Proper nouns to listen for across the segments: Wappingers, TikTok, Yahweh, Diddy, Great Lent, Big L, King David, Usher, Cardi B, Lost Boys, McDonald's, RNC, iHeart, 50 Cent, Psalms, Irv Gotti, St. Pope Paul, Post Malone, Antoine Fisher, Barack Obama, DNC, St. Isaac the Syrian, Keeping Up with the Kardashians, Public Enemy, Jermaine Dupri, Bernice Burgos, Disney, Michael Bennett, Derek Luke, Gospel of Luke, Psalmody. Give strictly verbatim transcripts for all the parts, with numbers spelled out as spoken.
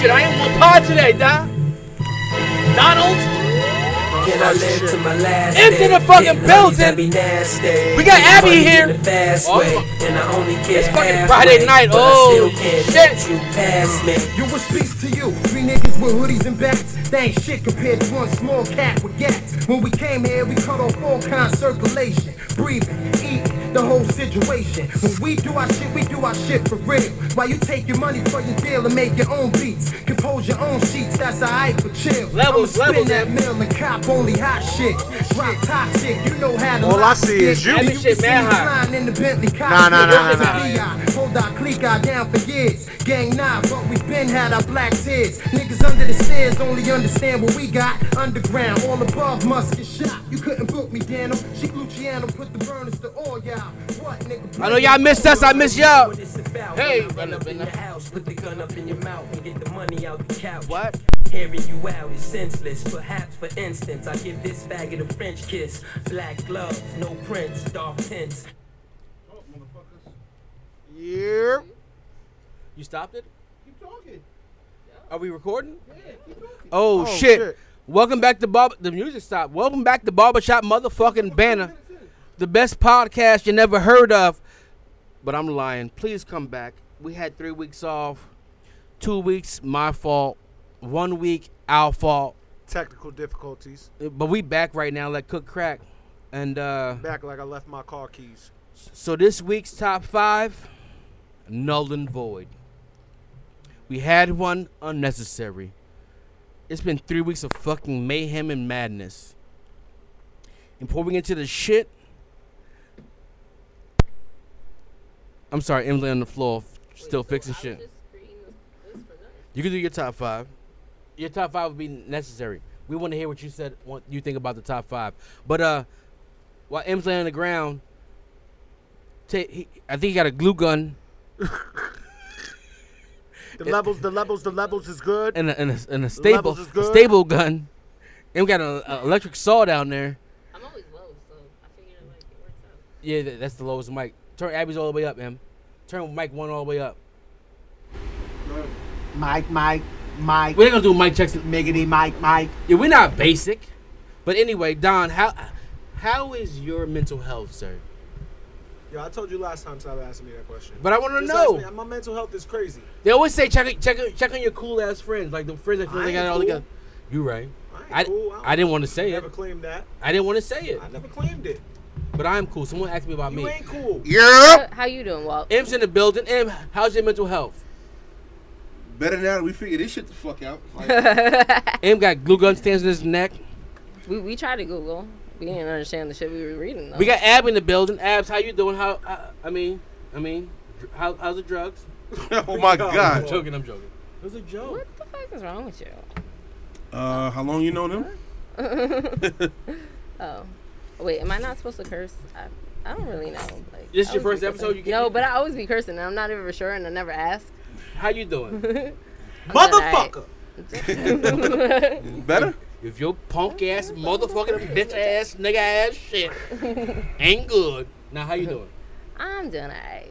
shit. I ain't gonna pod today, da. Donald. Can I live to my last into the fucking building. We got Abby here. It's fucking Friday night. Oh shit. You will speak to you. Three niggas with hoodies and bats. They ain't shit compared to one small cat with gats. When we came here, we cut off all kinds of circulation, breathing, eating, the whole situation. When we do our shit, we do our shit for real. While you take your money for your deal and make your own beats, compose your own sheets, that's alright for chill. Levels, I'ma spin levels, that mill and cop only hot shit. Drop toxic, you know how to. All I see is you. That shit man high. In the Bentley cop. Nah, nah, nah, nah, nah. Hold our clique out down for years. Gang nah, but we been had our black tears. Niggas under the stairs only understand what we got. Underground, all above must get shot. You couldn't book me, Daniel. She Luciano put the burners to all y'all. What nigga? I know y'all missed us, I miss y'all. Hey, run up in the house, put the gun up in your mouth and get the money out the couch. What? Hearing you out is senseless. Perhaps for instance, I give this faggot a French kiss. Black gloves, no prints, dark tints. Oh, motherfuckers. Yeah. You stopped it? Keep talking. Are we recording? Yeah, keep talking. Oh, oh shit. shit. Welcome back to Barber... The music stopped. Welcome back to Barbershop motherfucking Banner. The best podcast you never heard of. But I'm lying. Please come back. We had three weeks off. Two weeks, my fault. One week, our fault. Technical difficulties. But we back right now like Cook Crack. And, uh... back like I left my car keys. So this week's top five, null and void. We had one unnecessary. It's been three weeks of fucking mayhem and madness. And pouring into the shit. I'm sorry, Emily on the floor, still Wait, fixing so shit. This you can do your top five. Your top five would be necessary. We want to hear what you said, what you think about the top five. But uh, while Emily on the ground, t- he, I think he got a glue gun. The it, levels, the levels, the levels is good. And a, and a, and a stable, a stable gun. And we got an electric saw down there. I'm always low, so I figured it like it works out. Yeah, that, that's the lowest mic. Turn Abby's all the way up, em. Turn mic one all the way up. Mike, Mike, Mike. We're gonna do mic checks. Miggity, Mike, Mike. Yeah, we're not basic. But anyway, Don, how how is your mental health, sir? Yo, I told you last time stop asking me that question. But I want to know. Me, my mental health is crazy. They always say check check check on your cool ass friends, like the friends that feel they got it all together. You right? I, I, cool. I, I didn't want to say never it. Never claimed that. I didn't want to say it. I never claimed it. But I am cool. Someone asked me about you me. You ain't cool. Yeah. How you doing, Walt? M's in the building. M, how's your mental health? Better now that we figure this shit the fuck out. Like, M got glue gun stands in his neck. We we tried to Google. We didn't understand the shit we were reading, though. We got Ab in the building. Abs, how you doing? How uh, I mean, I mean, how, how's the drugs? Oh, my God. God. I'm joking. I'm joking. It was a joke. What the fuck is wrong with you? Uh, how long you know them? Oh. Wait, am I not supposed to curse? I, I don't really know. Like, this is your first episode? You no, but I always be cursing. And I'm not ever sure, and I never ask. How you doing? Motherfucker! Right. Better? If your punk ass motherfucking bitch ass nigga ass shit ain't good. Now, how you doing? I'm doing all right.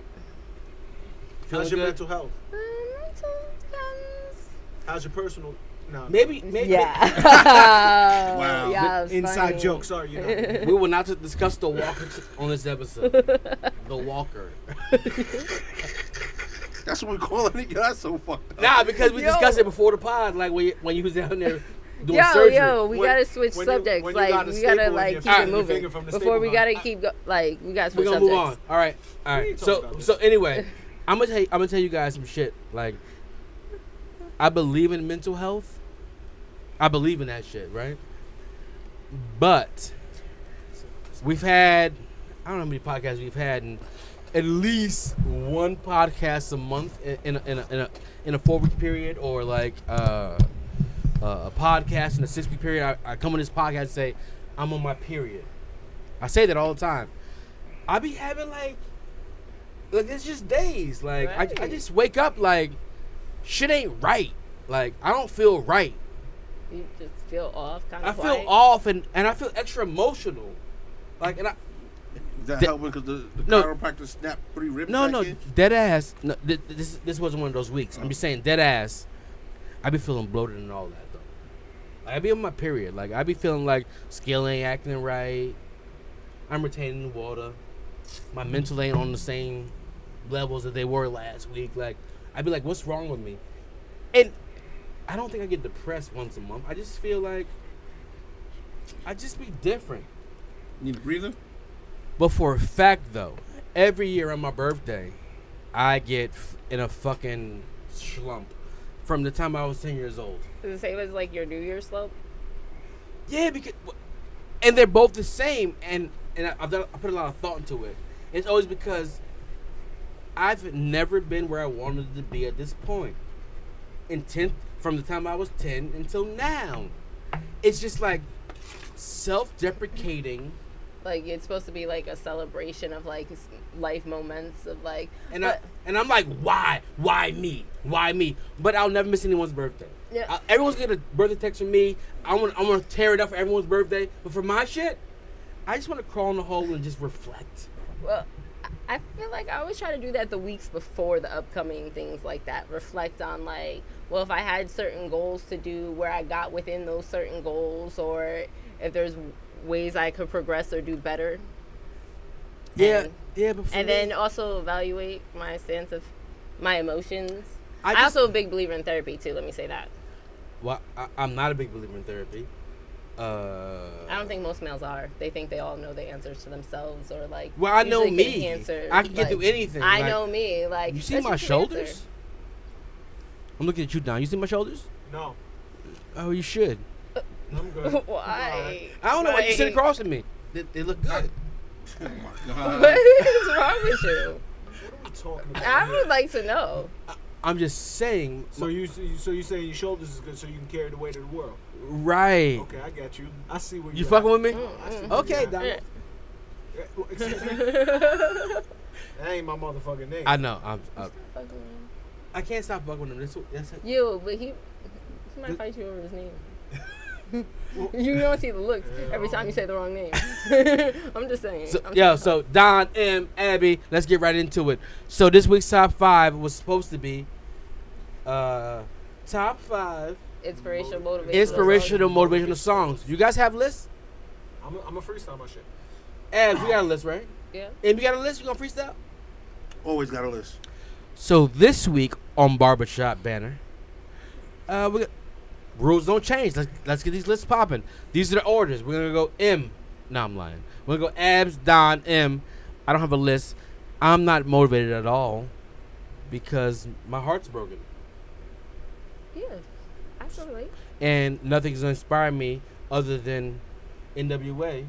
How's your good? mental health? Uh, mental health. How's your personal? No. Maybe. maybe yeah. Maybe. Wow. Yeah, inside funny. joke. Sorry, you know. We will not discuss the walker on this episode. The walker. That's what we call it. Got so fucked up. Nah, because we Yo. discussed it before the pod. Like when when you was down there. Doing yo, surgery. yo, we when, gotta switch subjects. You, like, got we gotta, like, keep right, it moving. Before we gotta keep, go- like, we gotta switch subjects. We're gonna subjects. move on. All right, all right. So, so anyway, I'm gonna, tell you, I'm gonna tell you guys some shit. Like, I believe in mental health. I believe in that shit, right? But we've had, I don't know how many podcasts we've had, and at least one podcast a month in, in, a, in, a, in, a, in a four-week period, or, like, uh... Uh, a podcast in a six-week period. I, I come on this podcast and say, I'm on my period. I say that all the time. I be having, like, like it's just days. Like, right. I, I just wake up, like, shit ain't right. Like, I don't feel right. You just feel off? Kind of I feel like? off, and, and I feel extra emotional. Like, and I... Is that helping because the, the no, chiropractor snapped three ribs No, no, in? dead ass. No, th- this, this wasn't one of those weeks. Oh. I'm just saying, dead ass. I be feeling bloated and all that, though. Like, I be on my period. Like, I be feeling like skin ain't acting right. I'm retaining water. My mental ain't on the same levels that they were last week. Like, I be like, what's wrong with me? And I don't think I get depressed once a month. I just feel like I just be different. You breathing? But for a fact, though, every year on my birthday, I get f- in a fucking slump from the time I was ten years old. Is it the same as, like, your New Year's slump? Yeah, because... And they're both the same, and, and I, I've done, I put a lot of thought into it. It's always because I've never been where I wanted to be at this point. In tenth, from the time I was ten until now. It's just, like, self-deprecating... Like, it's supposed to be, like, a celebration of, like, life moments of, like... And, I, and I'm like, why? Why me? Why me? But I'll never miss anyone's birthday. Yeah. I, everyone's going to get a birthday text from me. I want I want to tear it up for everyone's birthday. But for my shit, I just want to crawl in the hole and just reflect. Well, I feel like I always try to do that the weeks before the upcoming things like that. Reflect on, like, well, if I had certain goals to do, where I got within those certain goals, or if there's... ways I could progress or do better. Yeah, and, yeah. But and me, then also evaluate my sense of my emotions. I, just, I also a big believer in therapy too. Let me say that. Well, I, I'm not a big believer in therapy. Uh, I don't think most males are. They think they all know the answers to themselves, or like. Well, I know me. Answers, I can get like, through anything. I like, know me. Like you see my shoulders. Answer. I'm looking at you, Don. You see my shoulders? No. Oh, you should. I'm good. Why? I don't know why you sit across from me. They, they look good. Oh my God. What is wrong with you? What are we talking about? I would like to know. I, I'm just saying. So you, so you saying your shoulders is good, so you can carry the weight of the world. Right. Okay, I got you. I see where you. You at. Fucking with me? Mm-hmm. Okay, Donald. Excuse me. That ain't my motherfucking name. I know. I'm. I'm fucking I can't stop fucking with him. That's, that's it. You, but he, he might fight you over his name. You don't see the looks every time you say the wrong name. I'm just saying. So, I'm yo, saying. So Don, M, Abby, let's get right into it. So this week's top five was supposed to be uh, top five inspirational, motivational, inspirational, songs. motivational songs. You guys have lists? I'm a, I'm a freestyle my shit. Abs, we got a list, right? Yeah. And we got a list. You gonna freestyle? Always got a list. So this week on Barbershop Banner, uh, we got. Rules don't change. Let's, let's get these lists popping. These are the orders. We're going to go M. No, I'm lying. We're going to go Abs, Don, M. I don't have a list. I'm not motivated at all because my heart's broken. Yeah, absolutely. And nothing's going to inspire me other than N W A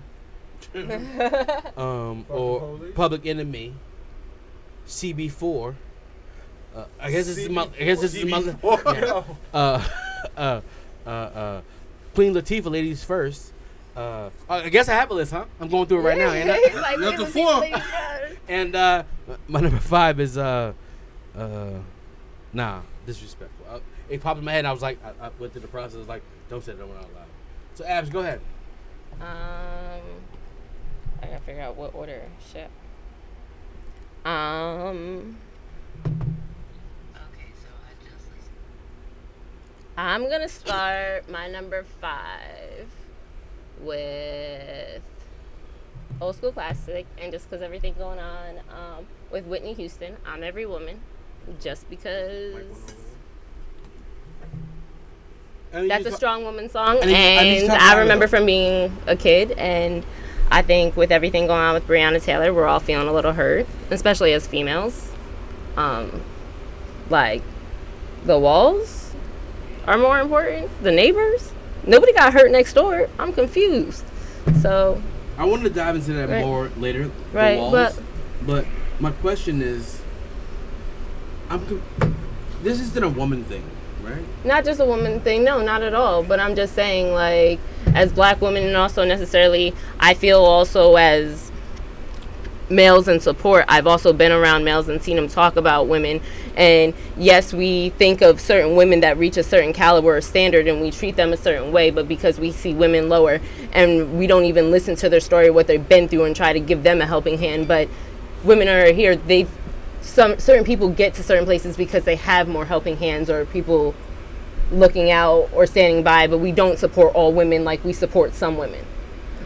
um, or Holy. Public Enemy, C B four. Uh, I guess this is my... I guess this is my... Yeah. Uh... Uh, uh, uh, Queen Latifah, ladies first. Uh, I guess I have a list, huh? I'm going through it right now. And I, like, the form. And uh, my number five is uh, uh, nah, disrespectful. Uh, it popped in my head. And I was like, I, I went through the process. Like, don't say that out loud. So, Abs, go ahead. Um, I gotta figure out what order. Shit. Um. I'm gonna start my number five with old school classic, and just because everything going on um, with Whitney Houston, I'm Every Woman, just because that's a strong woman song, and I remember from being a kid, and I think with everything going on with Breonna Taylor, we're all feeling a little hurt, especially as females. Um, like the walls are more important. The neighbors. Nobody got hurt next door. I'm confused. So I wanted to dive into that right. more later. Right. The walls, but, but my question is, I'm. This isn't a woman thing, right? Not just a woman thing. No, not at all. But I'm just saying, like, as black women, and also necessarily, I feel also as males in support. I've also been around males and seen them talk about women. And yes, we think of certain women that reach a certain caliber or standard, and we treat them a certain way, but because we see women lower and we don't even listen to their story, what they've been through, and try to give them a helping hand. But women are here, they some certain people get to certain places because they have more helping hands, or people looking out or standing by, but we don't support all women like we support some women.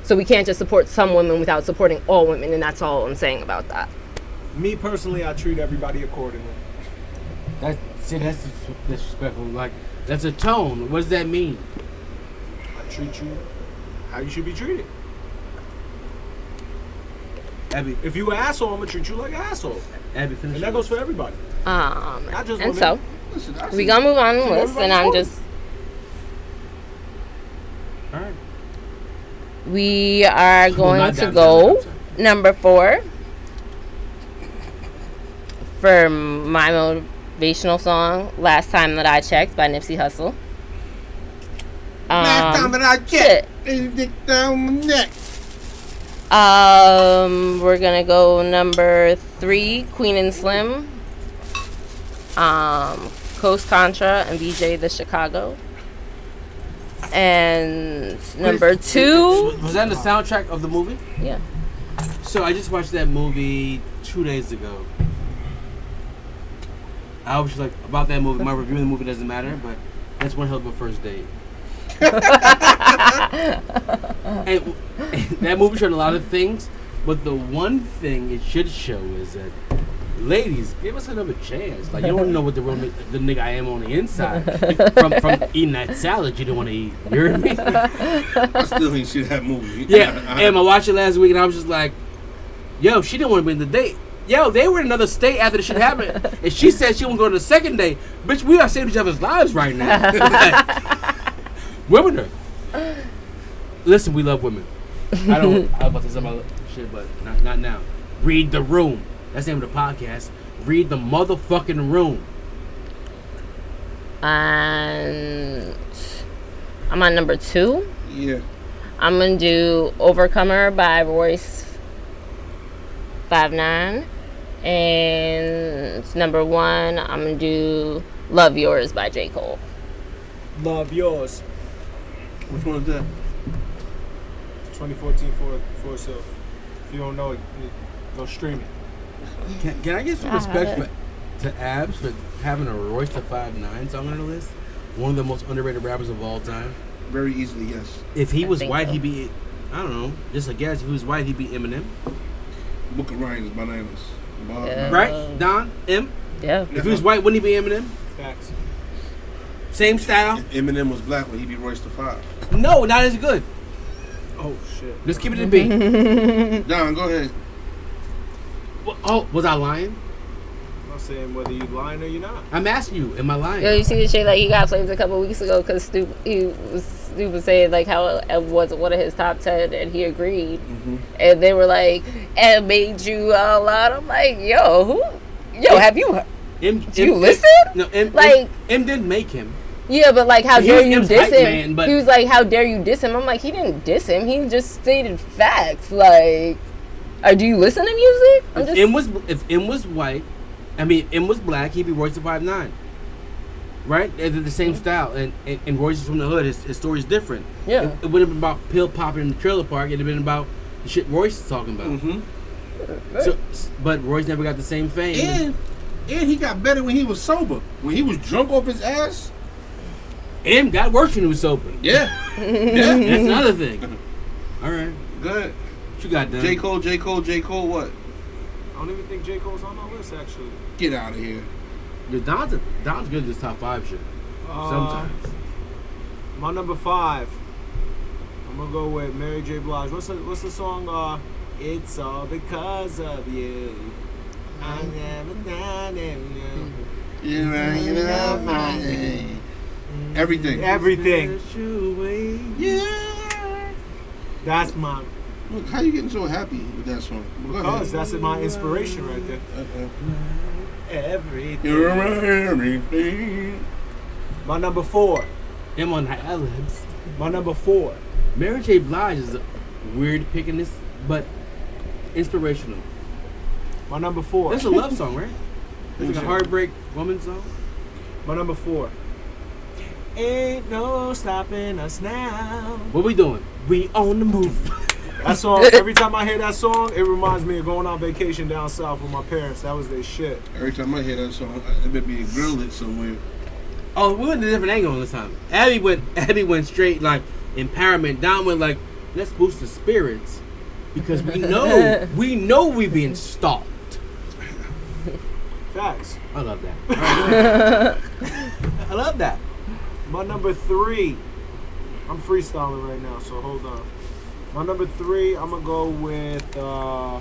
So we can't just support some women without supporting all women, and that's all I'm saying about that. Me personally, I treat everybody accordingly. That, see, that's disrespectful. Like, that's a tone. What does that mean? I treat you how you should be treated. Abby, if you an asshole, I'm going to treat you like an asshole. Abby, finish. And that goes for everybody. Um, I just and so, listen, I we going to move on to the list, and I'm just... All right. We are going well, to go down, down. number four for my motivational song, Last Time That I Checked by Nipsey Hussle. Um, Last time that I checked. Shit. Um, we're going to go number three, Queen and Slim, um, Coast Contra, and B J the Chicago. And number two... Was that the soundtrack of the movie? Yeah. So I just watched that movie two days ago. I was just like, about that movie, my review of the movie doesn't matter, but that's one hell of a first date. and, and that movie showed a lot of things, but the one thing it should show is that, ladies, give us another chance. Like, you don't know what the real the nigga I am on the inside. Like, from from eating that salad you don't want to eat. You hear me? I still ain't seen that movie. Yeah, I, I, and I watched it last week, and I was just like, yo, she didn't want to be in the date. Yo, they were in another state after the shit happened, and she said she won't go to the second date. Bitch, we are saving each other's lives right now. Like, women are. Listen, we love women. I don't. I was about to say some other shit, but not not now. Read the room. That's the name of the podcast. Read the motherfucking room. And I'm on number two. Yeah. I'm going to do Overcomer by Royce five nine. And number one, I'm going to do Love Yours by J. Cole. Love Yours. Which one is that? twenty fourteen for, for itself. If you don't know it, go stream it. Can, can I get some I respect for, to Abs for having a Royce da five nine song on the list? One of the most underrated rappers of all time. Very easily, yes. If he I was white, so. he'd be, I don't know, just a guess. If he was white, he'd be Eminem. Book of Ryan is bananas. Yeah. Right? Don? M? Yeah. If he was white, wouldn't he be Eminem? Facts. Same style. If Eminem was black, would he be Royce da five? No, not as good. Oh, shit. Let's keep it in B. Don, go ahead. Well, oh, was I lying? I'm not saying whether you lying or you're not. I'm asking you, am I lying? Yo, you see the shit like he got flamed a couple weeks ago because Stoop he was Stupid saying like how it was one of his top ten and he agreed, mm-hmm. and they were like, "And made you a lot." I'm like, "Yo, who? Yo, have you? M, do you M, listen?" No, M, like M, M didn't make him. Yeah, but like, how he dare you diss him? Man, he was like, "How dare you diss him?" I'm like, he didn't diss him. He just stated facts, like. Or do you listen to music? I'm if just... M was if M was white, I mean if M was black, he'd be Royce da five nine, right? They're the same style, and, and, and Royce is from the hood. His, his story's different. Yeah, it, it would have been about pill popping in the trailer park. It'd have been about the shit Royce is talking about. Mm-hmm. Right. So, but Royce never got the same fame. And and he got better when he was sober. When he was drunk off his ass, M got worse when he was sober. Yeah, yeah. That's another thing. All right, good. You got done. J. Cole, J. Cole, J. Cole, what? I don't even think J. Cole's on my list, actually. Get out of here. Dude, Don's, a, Don's good at this top five shit. Uh, Sometimes. My number five, I'm going to go with Mary J. Blige. What's the, what's the song? Uh, it's all because of you. I never died in you. You know my name. Everything. Everything. Yeah. That's my... Look, how you getting so happy with that song? Because that's my inspiration right there. Uh-uh. Everything. You're everything. My number four. M on the Ellens. My number four. Mary J. Blige is a weird pick in this, but inspirational. My number four. That's a love song, right? It's like a heartbreak woman song. My number four. Ain't no stopping us now. What we doing? We on the move. That song, every time I hear that song, it reminds me of going on vacation down south with my parents. That was their shit. Every time I hear that song, it may be grilled it somewhere. Oh, we went a different angle this time. Abby went, Abby went straight like empowerment. Don went like, let's boost the spirits because we know we know we've been stalked. Facts. I love that. I, I love that. My number three. I'm freestyling right now, so hold on. My number three, I'm gonna go with. Uh,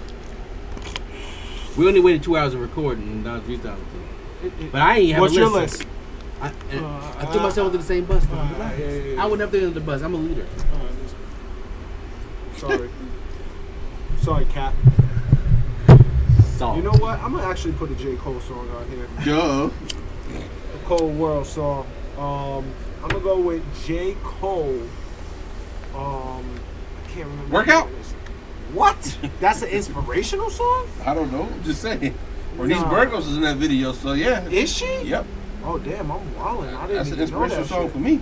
we only waited two hours of recording and Don's freestyling. But I ain't have a list. What's your list? I, I, uh, I threw uh, myself into the same bus. Uh, yeah, yeah, yeah. I would never think of the bus. I'm a leader. Uh, sorry. Sorry, Cap. Sorry. You know what? I'm going to actually put a J. Cole song on here. Duh. A Cold World song. Um, I'm going to go with J. Cole. Um, I can't remember. Workout? What? That's an inspirational song? I don't know. I'm just saying. Bernice nah. Burgos is in that video, so yeah. Is she? Yep. Oh, damn, I'm wildin'. I didn't That's an inspirational that song shit. For me.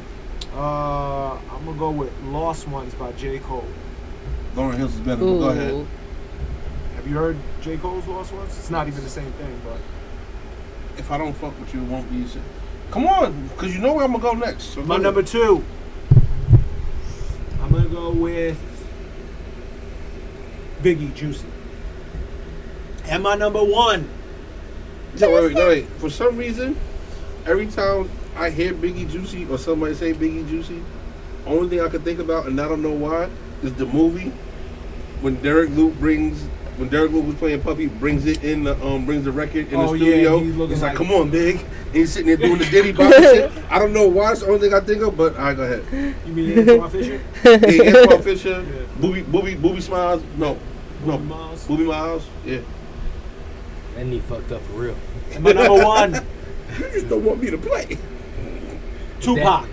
Uh, I'm going to go with Lost Ones by J. Cole. Lauren Hill's is better, Ooh. But go ahead. Have you heard J. Cole's Lost Ones? It's not even the same thing, but... If I don't fuck with you, it won't be easy. Come on, because you know where I'm going to go next. So My go number ahead. two. I'm going to go with... Biggie, Juicy. And my number one. No, wait, wait, no, wait. For some reason... Every time I hear Biggie Juicy or somebody say Biggie Juicy, only thing I can think about, and I don't know why, is the movie when Derek Luke brings when Derek Luke was playing Puffy brings it in the um brings the record in oh, the studio. Yeah, it's like, like come on, Big. And he's sitting there doing the Diddy bop shit. I don't know why it's the only thing I think of, but alright, go ahead. You mean Antoine Fisher? Yeah, Antoine Fisher. Yeah. Booby Booby Booby Smiles. No, no. Booby Miles. Booby Miles. Yeah. That knee fucked up for real. And my number one. You just don't want me to play. Tupac.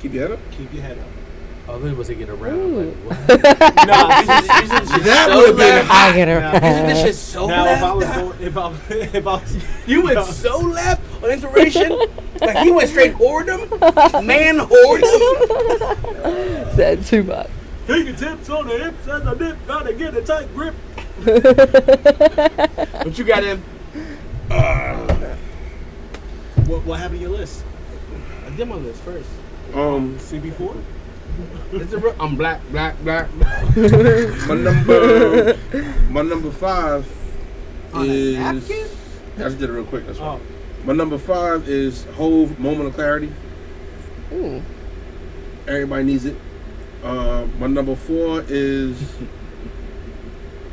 Keep your head up. Keep your head up. Oh, then was it get around? Like, what? No, that so would have been I get around. Isn't this shit so now, left? Now, if I was, going, if I, if I was, you went no. so left on inspiration. Like he went straight whoredom, man whoredom. Said Tupac. Taking tips on the hips as I dip, gotta get a tight grip. But you got him. Uh, What, what happened to your list? I did my list first. Um, C B four? It's a real, I'm black, black, black. my number my number five On is... a napkin? I just did it real quick, that's right. Oh. My number five is Hove, Moment of Clarity. Ooh. Everybody needs it. Uh, my number four is...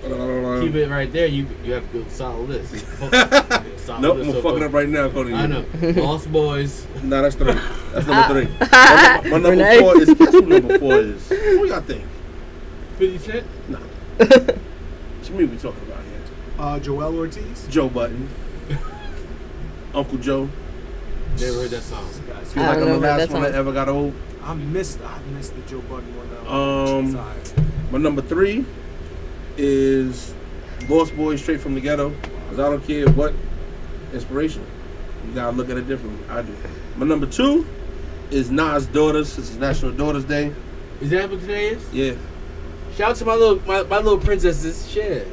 Keep it right there. You you have to build a solid list. solid nope, list I'm so fucking up right now, Cody. I know. Lost Boys. Nah, that's three. That's number three. My, my number Renee. four is. That's what number four is. What do y'all think? Fifty Cent? Nah. What me we talking about here? Uh, Joel Ortiz. Joe Budden. Uncle Joe. Never heard that song. I feel I like I'm the last one that ever got old. I missed. I missed the Joe Budden one. Um, Sorry. My number three. Is Lost Boys Straight from the Ghetto, because I don't care what inspiration. You gotta look at it differently. I do. My number two is Nas' Daughters, since it's National Daughters Day. Is that what today is? Yeah. Shout out to my little my, my little princesses. Shit.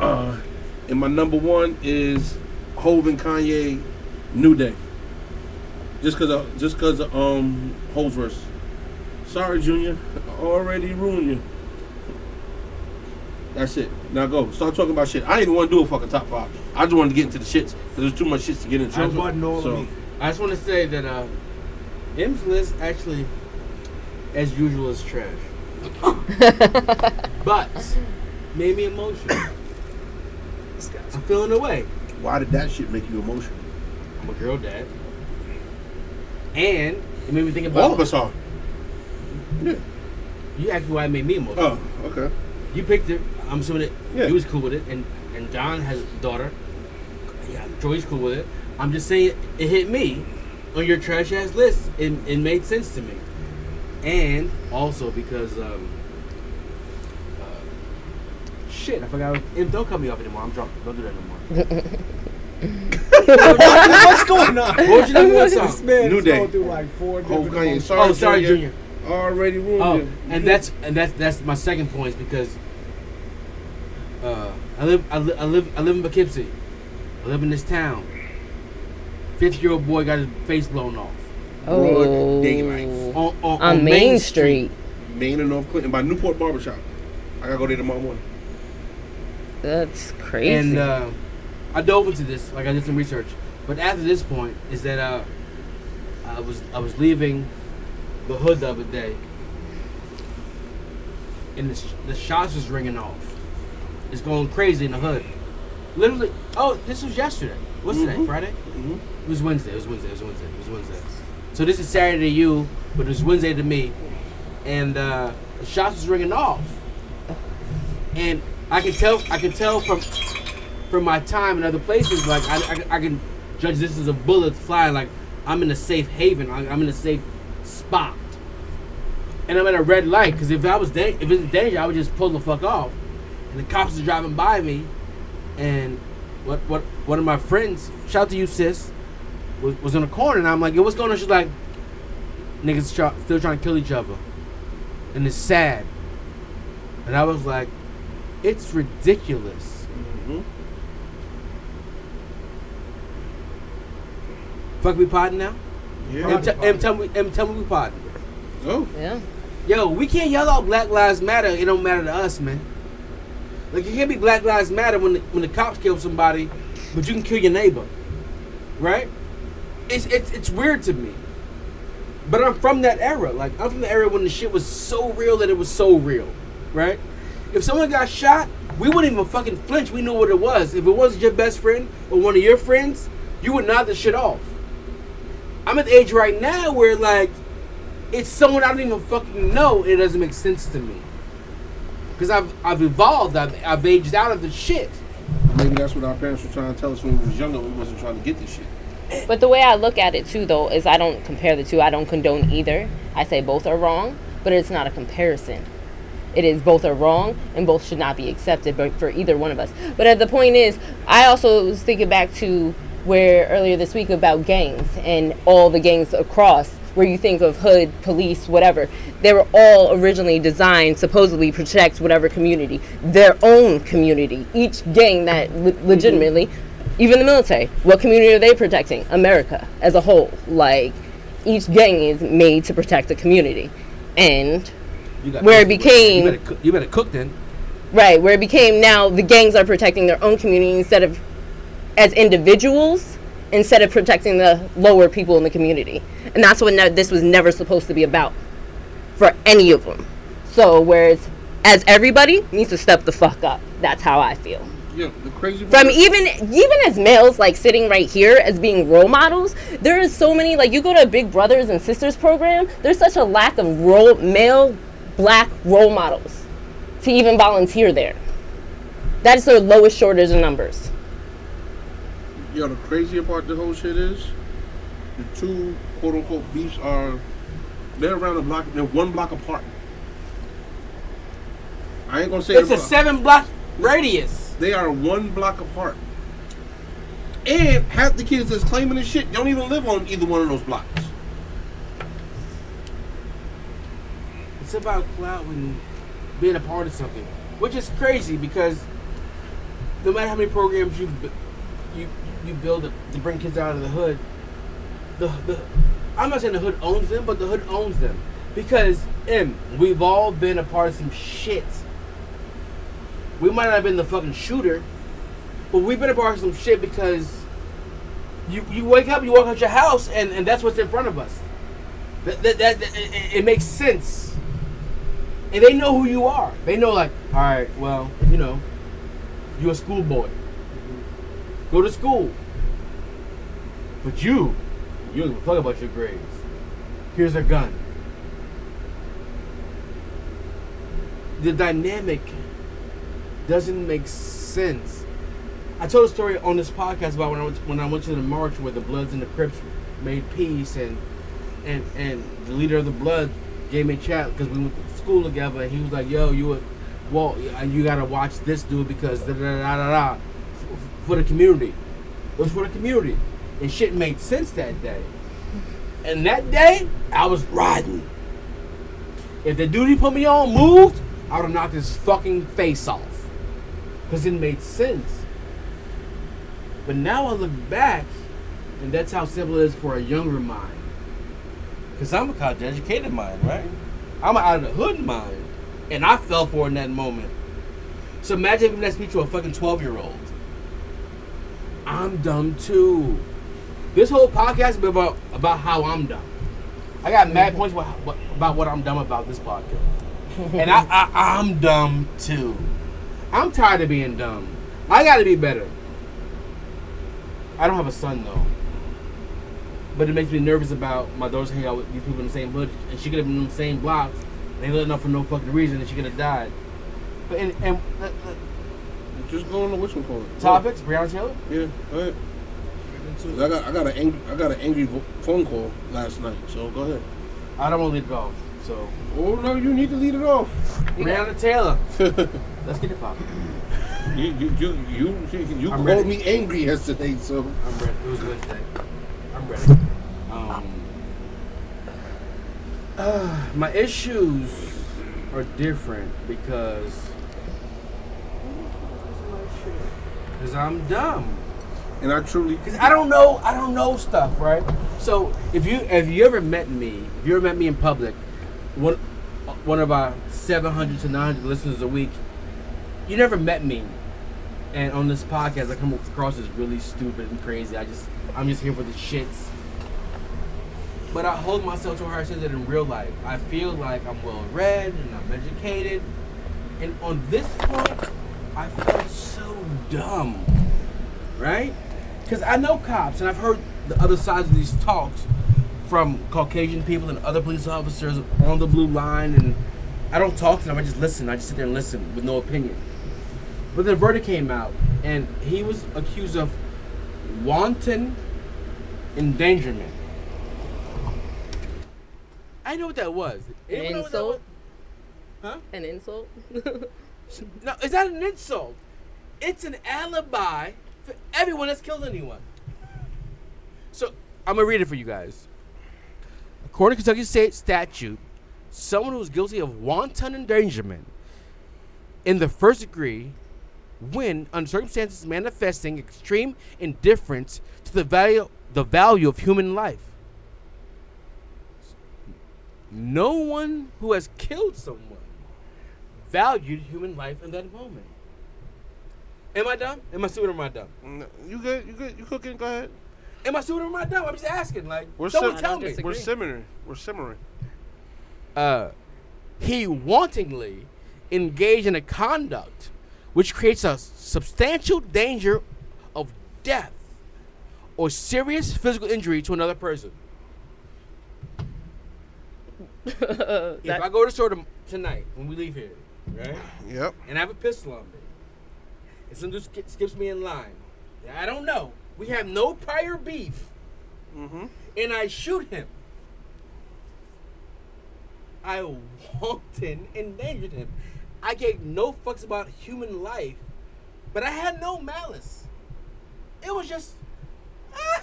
Uh, and my number one is Hove and Kanye, New Day. Just cause of, just cause of, um Hove's verse. Sorry, Junior, I already ruined you. That's it. Now go. Start talking about shit. I didn't want to do a fucking top five. I just wanted to get into the shits. There's too much shits to get into. I, so. I just want to say that uh, M's list actually, as usual, is trash. But made me emotional. I'm feeling away. Why did that shit make you emotional? I'm a girl dad. And it made me think about all of us are. Yeah. You asked why it made me emotional. Oh, okay. You picked it. I'm assuming it. Yeah. He was cool with it, and, and Don has a daughter. Yeah, Joey's cool with it. I'm just saying it hit me on your trash ass list. It it made sense to me, and also because um, uh, shit, I forgot. Don't cut me off anymore. I'm drunk. Don't do that anymore. What's going on? What was your number one song? New Day. Like four oh, sorry, oh, sorry, Junior. Junior. Already ruined oh, it. And that's and that's that's my second point because uh, I live I, li- I live I live in Poughkeepsie. I live in this town. Fifty year old boy got his face blown off. oh. broad daylight. On, on, on, on Main, Main Street. Street. Main and North Clinton by Newport Barbershop. I gotta go there tomorrow morning. That's crazy. And uh, I dove into this, like I did some research. But after this point is that uh, I was I was leaving the hood the other day, and the, sh- the shots was ringing off. It's going crazy in the hood. Literally, oh, this was yesterday. What's mm-hmm. today? Friday? Mm-hmm. It was Wednesday. It was Wednesday. It was Wednesday. It was Wednesday. So this is Saturday to you, but it was Wednesday to me, and uh, the shots was ringing off, and I can tell. I can tell from from my time in other places. Like I, I, I can judge this as a bullet flying. Like I'm in a safe haven. I, I'm in a safe spot, and I'm at a red light. Because if I was da- if it's danger, I would just pull the fuck off. And the cops are driving by me, and what what one of my friends, shout out to you sis, was was in a corner, and I'm like, yo, what's going on? She's like, niggas tra- still trying to kill each other, and it's sad. And I was like, it's ridiculous. Mm-hmm. Fuck, we podding now? Yeah. Em, t- em, tell me, em, tell me we podding. Oh. Yeah. Yo, we can't yell out Black Lives Matter. It don't matter to us, man. Like, it can't be Black Lives Matter when the, when the cops kill somebody, but you can kill your neighbor, right? It's it's it's weird to me. But I'm from that era. Like, I'm from the era when the shit was so real that it was so real, right? If someone got shot, we wouldn't even fucking flinch. We knew what it was. If it wasn't your best friend or one of your friends, you would nod the shit off. I'm at the age right now where, like, it's someone I don't even fucking know. It doesn't make sense to me. Because I've I've evolved, I've, I've aged out of the shit. Maybe that's what our parents were trying to tell us when we was younger. We wasn't trying to get this shit. But the way I look at it too, though, is I don't compare the two. I don't condone either. I say both are wrong, but it's not a comparison. It is both are wrong and both should not be accepted for either one of us. But at the point is, I also was thinking back to where earlier this week about gangs and all the gangs across. Where you think of hood, police, whatever, they were all originally designed supposedly protect whatever community, their own community. Each gang that le- legitimately, even the military, what community are they protecting? America as a whole. Like, each gang is made to protect a community, and where it became, you better, cook, you better cook then. Right, where it became now the gangs are protecting their own community instead of as individuals. Instead of protecting the lower people in the community. And that's what ne- this was never supposed to be about for any of them. So, whereas, as everybody needs to step the fuck up. That's how I feel. Yeah, the crazy From even, even as males, like, sitting right here as being role models, there is so many, like, you go to a Big Brothers and Sisters program, there's such a lack of role, male black role models to even volunteer there. That is their lowest shortage of numbers. Yo, the crazier part of the whole shit is the two quote unquote beefs are they're around the block, they're one block apart. I ain't gonna say it's a seven block radius. They are one block apart. And half the kids that's claiming this shit don't even live on either one of those blocks. It's about clout and being a part of something, which is crazy because no matter how many programs you've you You build it to bring kids out of the hood. The the I'm not saying the hood owns them, but the hood owns them because M. We've all been a part of some shit. We might not have been the fucking shooter, but we've been a part of some shit because you you wake up, you walk out your house, and, and that's what's in front of us. That that, that, that it, it makes sense, and they know who you are. They know like, all right, well, you know, you're a schoolboy. Go to school. But you, you don't give a fuck about your grades. Here's a gun. The dynamic doesn't make sense. I told a story on this podcast about when I went to, when I went to the march where the Bloods and the Crips made peace and and and the leader of the Bloods gave me a chat because we went to school together and he was like, yo, you would, well, you gotta watch this dude because da da da da da. For the community. It was for the community. And shit made sense that day. And that day, I was riding. If the dude he put me on moved, I would have knocked his fucking face off. Because it made sense. But now I look back, and that's how simple it is for a younger mind. Because I'm a college-educated mind, right? I'm an out-of-the-hood mind. And I fell for it in that moment. So imagine if let's meet you a fucking twelve-year-old. I'm dumb, too. This whole podcast has been about, about how I'm dumb. I got mad points about, about what I'm dumb about this podcast. And I, I, I'm dumb, too. I'm tired of being dumb. I gotta be better. I don't have a son, though. But it makes me nervous about my daughter's hanging out with these people in the same hood. And she could have been in the same blocks. They lit up for no fucking reason, and she could have died. But and, and uh, just go on the which one for it. Topics, Breonna Taylor. Yeah, go ahead. I got I got an angry I got an angry phone call last night, so go ahead. I don't want to lead it off. So. Oh no, you need to lead it off. Breonna Taylor. Let's get it popping. You you you you, you, you called ready. me angry yesterday, so I'm ready. It was a good thing. I'm ready. Um. Uh, my issues are different because because I'm dumb, and I truly because I don't know I don't know stuff, right? So if you if you ever met me, if you ever met me in public, one one of our seven hundred to nine hundred listeners a week, you never met me, and on this podcast I come across as really stupid and crazy. I just I'm just here for the shits. But I hold myself to a higher standard in real life. I feel like I'm well-read and I'm educated. And on this point, I felt so dumb, right? Because I know cops, and I've heard the other sides of these talks from Caucasian people and other police officers on the blue line. And I don't talk to them, I just listen. I just sit there and listen with no opinion. But the verdict came out, and he was accused of wanton endangerment. I know what that was. An insult? That was? Huh? An insult? No, it's not an insult. It's an alibi for everyone that's killed anyone. So, I'm going to read it for you guys. According to Kentucky State statute, someone who is guilty of wanton endangerment in the first degree when, under circumstances manifesting extreme indifference to the value, the value of human life. No one who has killed someone valued human life in that moment. Am I dumb? Am I stupid or am I dumb? No, you good? You good? You cooking? Go ahead. Am I stupid or am I dumb? I'm just asking. Like, we're someone sim- tell me. Disagree. We're simmering. We're simmering. Uh, he wantingly engaged in a conduct which creates a substantial danger of death or serious physical injury to another person. If I go to the store tonight when we leave here, right? Yep. And I have a pistol on me, and some dude sk- skips me in line. I don't know. We have no prior beef. Mm-hmm. And I shoot him. I wanton endangered him. I gave no fucks about human life, but I had no malice. It was just, ah,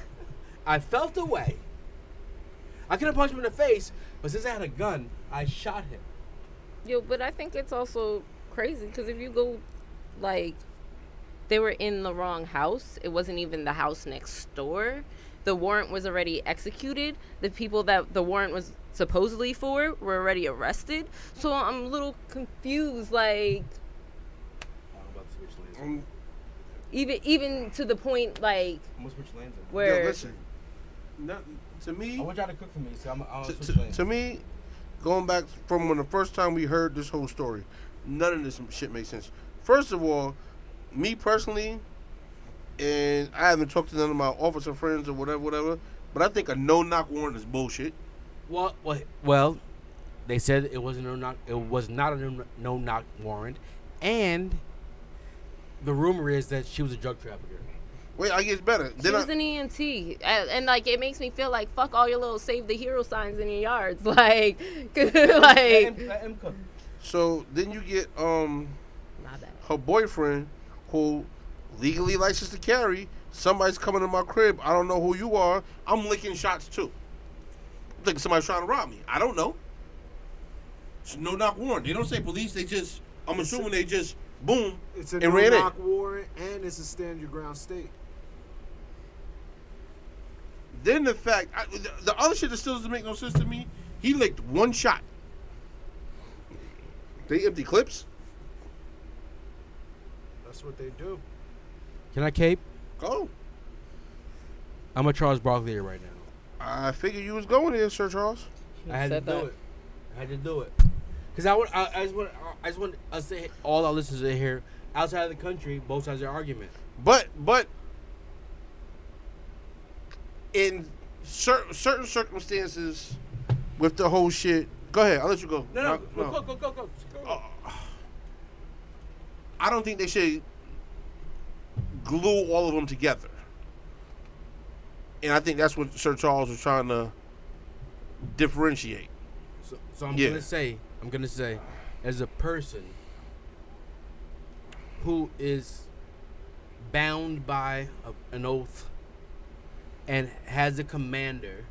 I felt away. I could have punched him in the face, but since I had a gun, I shot him. Yo, but I think it's also crazy because if you go, like, they were in the wrong house. It wasn't even the house next door. The warrant was already executed. The people that the warrant was supposedly for were already arrested. So I'm a little confused, like, um, even even to the point, like, where... Yeah, listen. Not, to me, I want y'all to cook for me. So I'm, I'll to, to, to me, going back from when the first time we heard this whole story, none of this shit makes sense. First of all, me personally, and I haven't talked to none of my officer friends or whatever, whatever. But I think a no-knock warrant is bullshit. Well, well, well they said it was a no-knock. It was not a no-knock warrant, and the rumor is that she was a drug trafficker. Wait, I get better. She was an E M T, and, and like it makes me feel like fuck all your little save the hero signs in your yards, like, like. I am coming. So then you get um, her boyfriend, who legally licensed to carry. Somebody's coming to my crib. I don't know who you are. I'm licking shots too. I think somebody's trying to rob me. I don't know. It's no knock warrant. They don't say police. They just. I'm assuming they just boom. It's a no knock warrant, and it's a stand your ground state. Then the fact, I, the, the other shit that still doesn't make no sense to me, he licked one shot. They empty clips. That's what they do. Can I cape? Go. I'm a Charles Barkley right now. I figured you was going in, Sir Charles. I had to do it. I had to do it. Because I, want, I, I just want I just want us to hit all our listeners to hear outside of the country, both sides of their argument. But, but, in cer- certain circumstances, with the whole shit, go ahead, I'll let you go. No, no, no, no. go, go, go, go. go. Uh, I don't think they should glue all of them together. And I think that's what Sir Charles was trying to differentiate. So, so I'm yeah. gonna say, I'm gonna say, as a person who is bound by a, an oath and has a commander,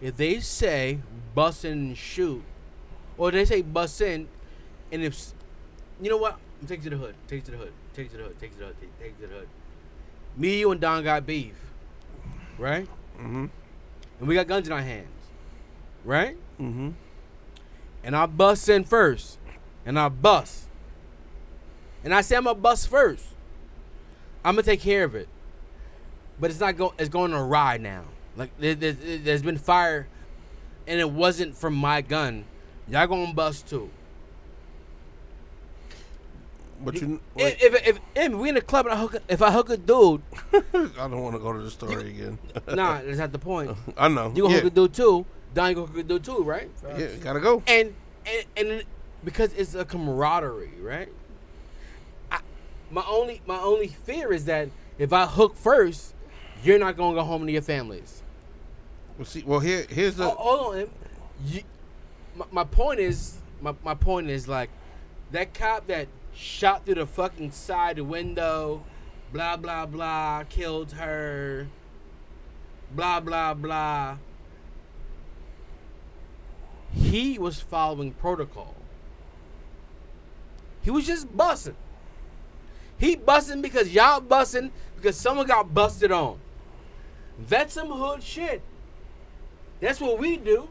if they say bust in and shoot, or they say bust in, and if you know what, take it to the hood, take it to the hood, take it to the hood, take it to the hood, take it to the hood. Me, you, and Don got beef. Right? Mm-hmm. And we got guns in our hands. Right? Mm-hmm. And I bust in first. And I bust. And I say I'm going to bust first. I'm going to take care of it. But it's not go- it's going awry now. Like, there, there, there's been fire, and it wasn't from my gun. Y'all going to bust too. But you, like, if, if, if, if we in the club and I hook a, if I hook a dude, I don't want to go to the story you, again. Nah, that's not the point. I know you gonna yeah. hook a dude too. Don, you gonna hook a dude too, right? Facts. Yeah, gotta go. And and and because it's a camaraderie, right? I, my only my only fear is that if I hook first, you're not gonna go home to your families. Well, see, well here here's the. Oh, hold on, you, my, my point is my my point is like that cop that shot through the fucking side window, blah, blah, blah, killed her, blah, blah, blah. He was following protocol. He was just bussing. He bussing because y'all bussing because someone got busted on. That's some hood shit. That's what we do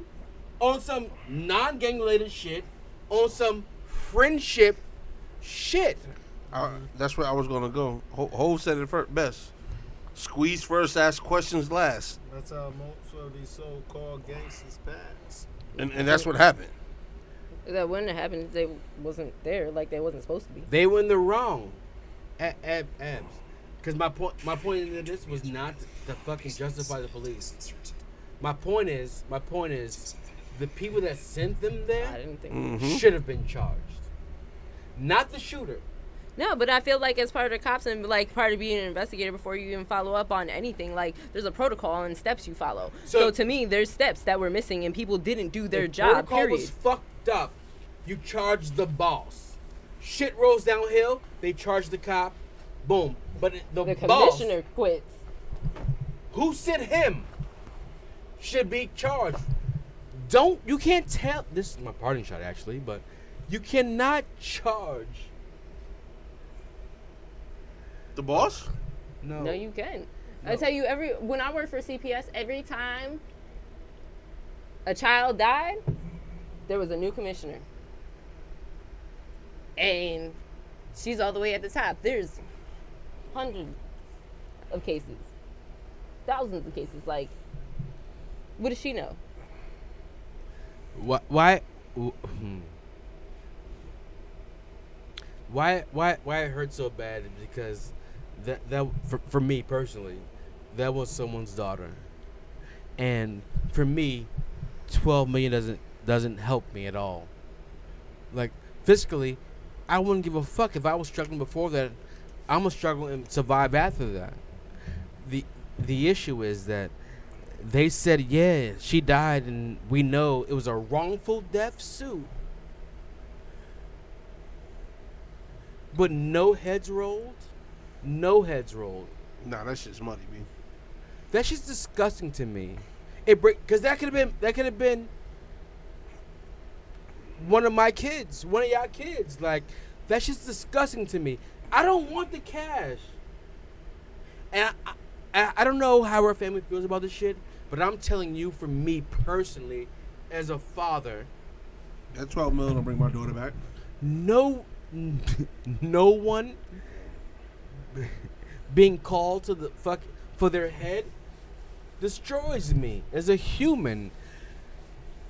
on some non-gang related shit, on some friendship shit. I, that's where I was gonna go. Ho, Ho said it first, best. Squeeze first, ask questions last. That's how most of these so-called gangsters pass. And and that's what happened. That wouldn't have happened if they wasn't there, like they wasn't supposed to be. They were in the wrong. Ab, ab, abs. Because my point, my point in this was not to fucking justify the police. My point is, my point is, the people that sent them there I didn't think mm-hmm. should have been charged. Not the shooter. No, but I feel like as part of the cops and like part of being an investigator before you even follow up on anything, like there's a protocol and steps you follow. So, so to me, there's steps that were missing and people didn't do their the job, protocol period. Protocol was fucked up. You charged the boss. Shit rolls downhill. They charge the cop. Boom. But the, the boss, commissioner quits. Who sent him should be charged. Don't, you can't tell. This is my parting shot actually, but you cannot charge the boss? No. No, you can. No. I tell you, every when I worked for C P S, every time a child died, there was a new commissioner. And she's all the way at the top. There's hundreds of cases, thousands of cases. Like, what does she know? Why? Why? Why why why it hurt so bad is because that that for, for me personally, that was someone's daughter. And for me, twelve million doesn't doesn't help me at all. Like fiscally, I wouldn't give a fuck if I was struggling before that. I'm gonna struggle and survive after that. The the issue is that they said, yeah, she died and we know it was a wrongful death suit. But no heads rolled? No heads rolled. Nah, that shit's muddy, man. That shit's disgusting to me. It break because that could have been that could have been one of my kids, one of y'all kids. Like that shit's disgusting to me. I don't want the cash, and I, I, I don't know how her family feels about this shit, but I'm telling you, for me personally, as a father, that twelve million will bring my daughter back. No, no one being called to the fuck for their head destroys me as a human.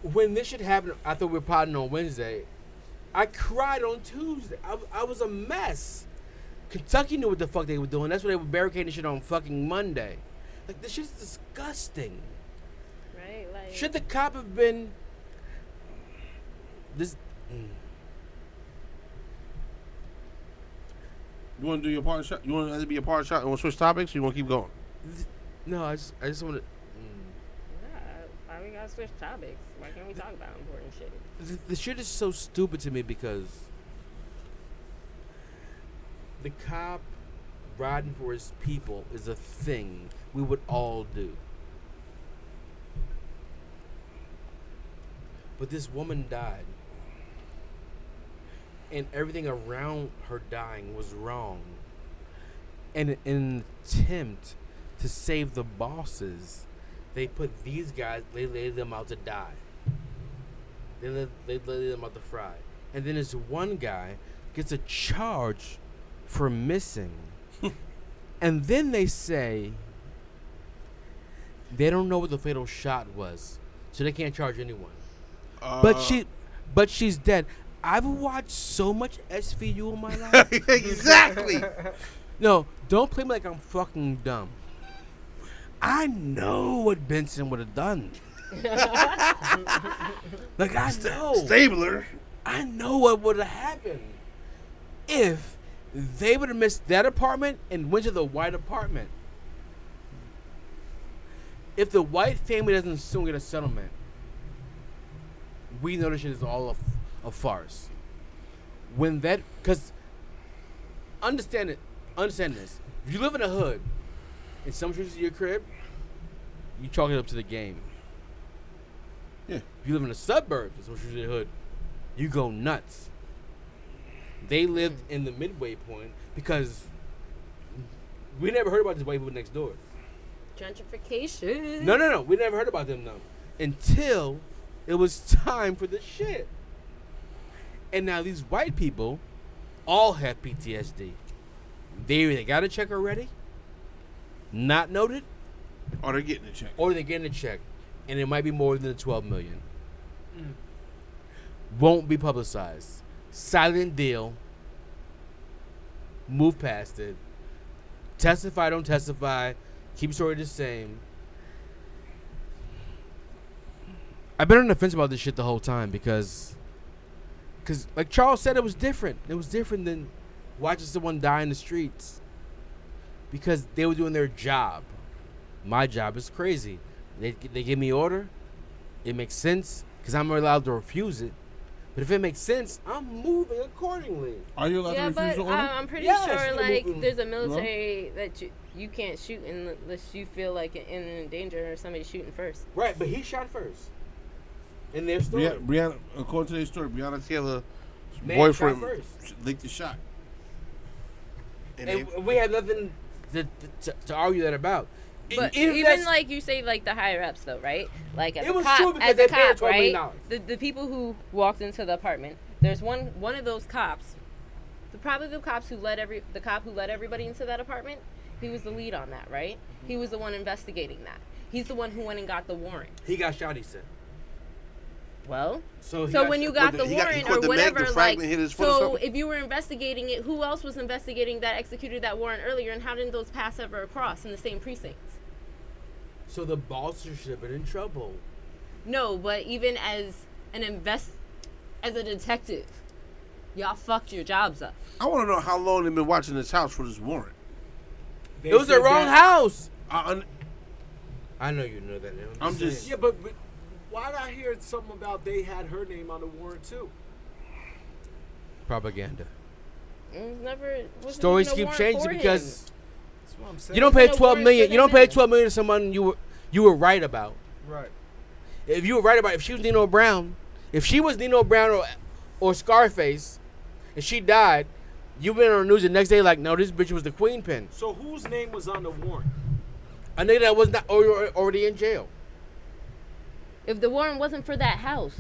When this shit happened, I thought we were potting on Wednesday. I cried on Tuesday. I, I was a mess. Kentucky knew what the fuck they were doing. That's why they were barricading shit on fucking Monday. Like, this shit's disgusting. Right, like... Should the cop have been... This... Mm. You want to do your part shot? You want to be a part shot? You want to switch topics? Or you want to keep going? This, no, I just, I just want to... We gotta switch topics. Why can't we talk about important shit? The, the shit is so stupid to me because the cop riding for his people is a thing we would all do. But this woman died, and everything around her dying was wrong. And in an attempt to save the bosses, they put these guys, they laid them out to die. They let, they laid them out to fry. And then this one guy gets a charge for missing. And then they say they don't know what the fatal shot was, so they can't charge anyone. Uh, but she, but she's dead. I've watched so much S V U in my life. Exactly. No, don't play me like I'm fucking dumb. I know what Benson would have done. Like, I know. Stabler. I know what would have happened if they would have missed that apartment and went to the white apartment. If the white family doesn't soon get a settlement, we know this shit is all a, a farce. When that, because understand it, understand this. If you live in a hood, in some streets of your crib, you chalk it up to the game. Yeah. If you live in the suburbs, in some streets of your hood, you go nuts. They lived in the midway point because we never heard about this white people next door. Gentrification. No, no, no. We never heard about them, though, until it was time for the shit. And now these white people all have P T S D. They, they got a check already. Not noted, or they're getting a check, or they're getting a check, and it might be more than the twelve million. Mm. Won't be publicized. Silent deal. Move past it. Testify, don't testify. Keep story the same. I've been on the fence about this shit the whole time because, because like Charles said, it was different. It was different than watching someone die in the streets. Because they were doing their job. My job is crazy. They they give me order. It makes sense because I'm allowed to refuse it. But if it makes sense, I'm moving accordingly. Are you allowed yeah, to refuse but, the order? Yeah, um, but I'm pretty yes, sure like moving. There's a military no? that you, you can't shoot unless you feel like in, in danger or somebody's shooting first. Right, but he shot first. In their story. Bre- Breonna, according to their story, Breonna Taylor's Man boyfriend leaked the shot. And, and they, we had nothing... To, to, to argue that about. But even, even like you say, like the higher ups though, right? Like as it was a cop, true because as a cop, right? The the people who walked into the apartment. There's one one of those cops, the probably the cops who led every the cop who led everybody into that apartment. He was the lead on that, right? Mm-hmm. He was the one investigating that. He's the one who went and got the warrant. He got shot. He said. Well, so, so when you got the, the warrant got, or the whatever, mag, like, his so if you were investigating it, who else was investigating that executed that warrant earlier, and how didn't those paths ever cross in the same precincts? So the bosses should have been in trouble. No, but even as an invest, as a detective, y'all fucked your jobs up. I want to know how long they've been watching this house for this warrant. They it was the wrong that. house. I, un- I know you know that. I'm, I'm just saying. yeah, but. but Why did I hear something about they had her name on the warrant too? Propaganda. Never. Stories keep changing because that's what I'm saying. You don't pay twelve million. You don't pay twelve million to someone you were you were right about. Right. If you were right about, if she was Nino Brown, if she was Nino Brown or or Scarface, and she died, you been on the news the next day like, no, this bitch was the Queen Pin. So whose name was on the warrant? A nigga that was not already in jail. If the warrant wasn't for that house,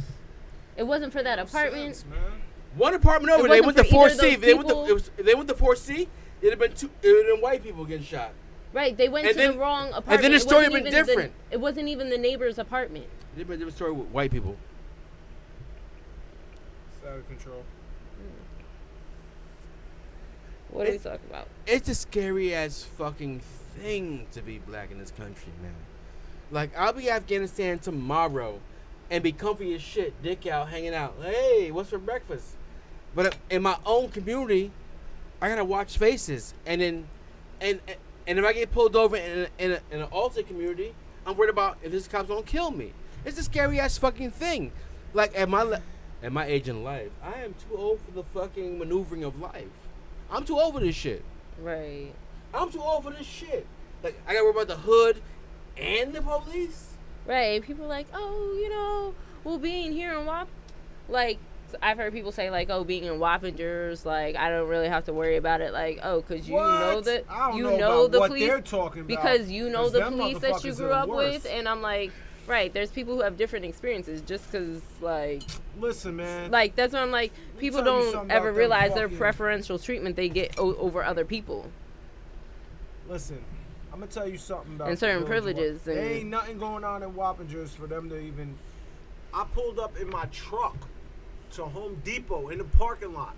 it wasn't for that apartment. Sense, man. One apartment over, they went to four C. They went to they went to four C. It'd have been two. It'd have been white people getting shot. Right, they went and to then, the wrong apartment. And then the story would have been different. The, it wasn't even the neighbor's apartment. It'd been a different story with white people. It's out of control. Mm. What are it's, we talking about? It's a scary ass fucking thing to be black in this country, man. Like, I'll be in Afghanistan tomorrow and be comfy as shit, dick out, hanging out. Hey, what's for breakfast? But in my own community, I gotta watch faces. And then, and and if I get pulled over in, a, in, a, in an alternate community, I'm worried about if this cops don't kill me. It's a scary ass fucking thing. Like, at my le- at my age in life, I am too old for the fucking maneuvering of life. I'm too old for this shit. Right. I'm too old for this shit. Like, I gotta worry about the hood and the police. Right. People are like, oh, you know, well, being here in Wap, like, I've heard people say, like, oh, being in Wappingers, like, I don't really have to worry about it. Like, oh, because you what? know that you know, know the police. They're talking about, because you know the police that you grew up worse. with. And I'm like, right, there's people who have different experiences just because, like, listen, man. Like, that's what I'm like. People don't ever realize their preferential treatment they get o- over other people. Listen. I'm going to tell you something about... And certain privileges. There ain't nothing going on in Wappingers for them to even... I pulled up in my truck to Home Depot in the parking lot.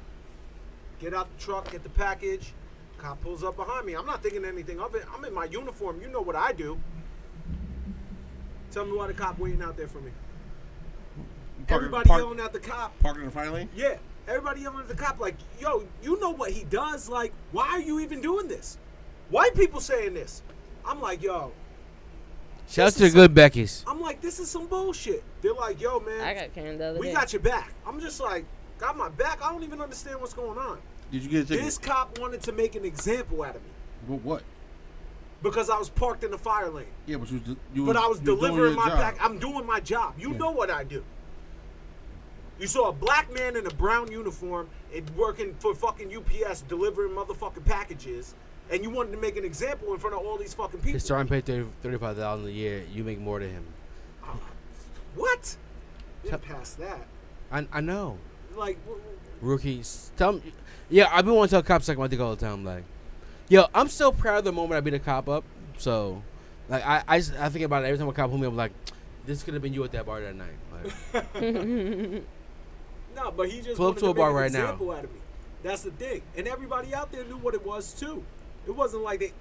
Get out the truck, get the package. Cop pulls up behind me. I'm not thinking anything of it. I'm in my uniform. You know what I do. Tell me why the cop waiting out there for me. Park, everybody park, yelling at the cop. Parking in the fire lane? Yeah. Everybody yelling at the cop like, yo, you know what he does. Like, why are you even doing this? White people saying this. I'm like, yo. Shout out to the good Becky's. I'm like, this is some bullshit. They're like, yo, man. I got canned the other day. We got your back. I'm just like, got my back? I don't even understand what's going on. Did you get a ticket? This cop wanted to make an example out of me. Well, what? Because I was parked in the fire lane. Yeah, but you, you But was, I was delivering my job. Pack. I'm doing my job. You yeah. know what I do. You saw a black man in a brown uniform and working for fucking U P S delivering motherfucking packages. And you wanted to make an example in front of all these fucking people. His starting pay thirty-five thousand dollars a year. You make more than him. Uh, what? We're so, past that. I I know. Like w- w- rookies. Tell me. Yeah, I've been wanting to tell cops like my dick all the time. Like, yo, I'm so proud of the moment I beat a cop up. So, like, I I, I think about it every time a cop pulled me up. Like, this could have been you at that bar that night. Like, no, but he just pull up to a bar right now. Out of me. That's the thing, and everybody out there knew what it was too. It wasn't like they,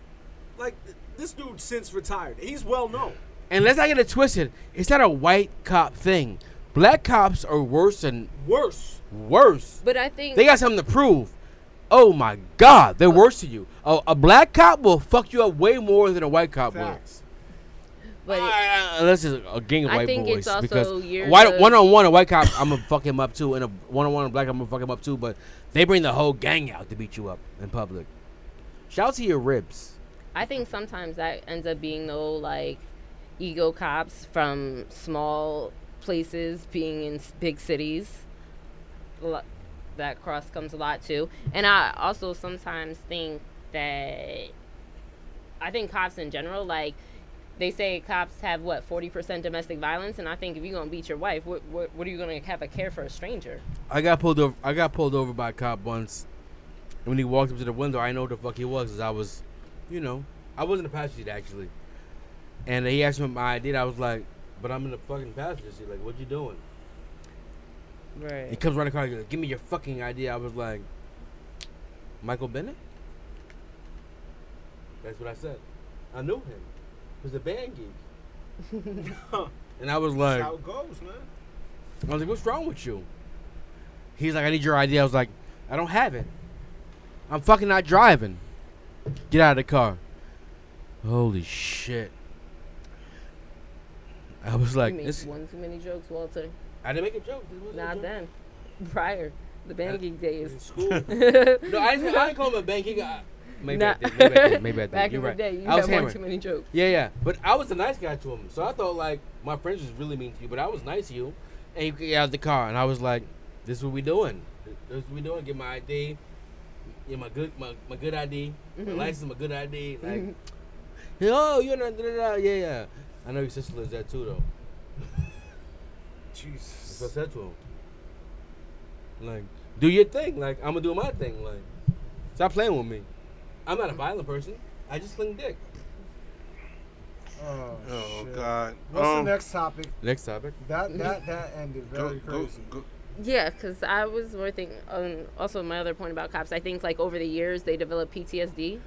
like, this dude since retired. He's well known. And let's not get it twisted. It's not a white cop thing. Black cops are worse and worse. Worse. But I think they got something to prove. Oh my God, they're uh, worse than you. A, a black cop will fuck you up way more than a white cop facts. will. But uh, unless it's a gang of I white think boys, it's also because white, one on one a white cop, I'm gonna fuck him up too, and a one on one a black, I'm gonna fuck him up too. But they bring the whole gang out to beat you up in public. Shout out to your ribs. I think sometimes that ends up being, though, like, ego cops from small places being in big cities. That cross comes a lot, too. And I also sometimes think that... I think cops in general, like, they say cops have, what, forty percent domestic violence? And I think if you're going to beat your wife, what, what, what are you going to have a care for a stranger? I got pulled over, I got pulled over by a cop once. When he walked up to the window, I know what the fuck he was, because I was, you know, I wasn't a passenger actually. And he asked me my I D. I was like, but I'm in the fucking passenger seat. Like, what you doing? Right. He comes around the car and goes, give me your fucking I D. I was like, Michael Bennett? That's what I said. I knew him. He was a band geek. And I was like, that's how it goes, man. I was like, what's wrong with you? He's like, I need your I D. I was like, I don't have it. I'm fucking not driving. Get out of the car. Holy shit. I was like, you make one too many jokes, Walter. I didn't make a joke. Not then. Prior. The band geek days. In school. No, I didn't, I didn't call him a band geek. Maybe nah. I did. Maybe I did. Maybe I did. Back You're in right. the day, you I had one too many jokes. Yeah, yeah. But I was a nice guy to him. So I thought, like, my friends was really mean to you, but I was nice to you. And he got out of the car. And I was like, this is what we doing. This is what we doing. Get my I D. Yeah, my good, my, my good I D. Mm-hmm. My license, my good I D. Like, mm-hmm. Oh, you're not. Da, da, da. Yeah, yeah. I know your sister lives there too, though. Jesus. That's what I said to him. Like, do your thing. Like, I'm gonna do my thing. Like, stop playing with me. I'm not a violent person. I just sling dick. Oh, oh shit. God. What's um, the next topic? Next topic. That that that ended very go, crazy. Go, go. Yeah, because I was more thinking. Um, also, my other point about cops, I think like over the years they develop P T S D.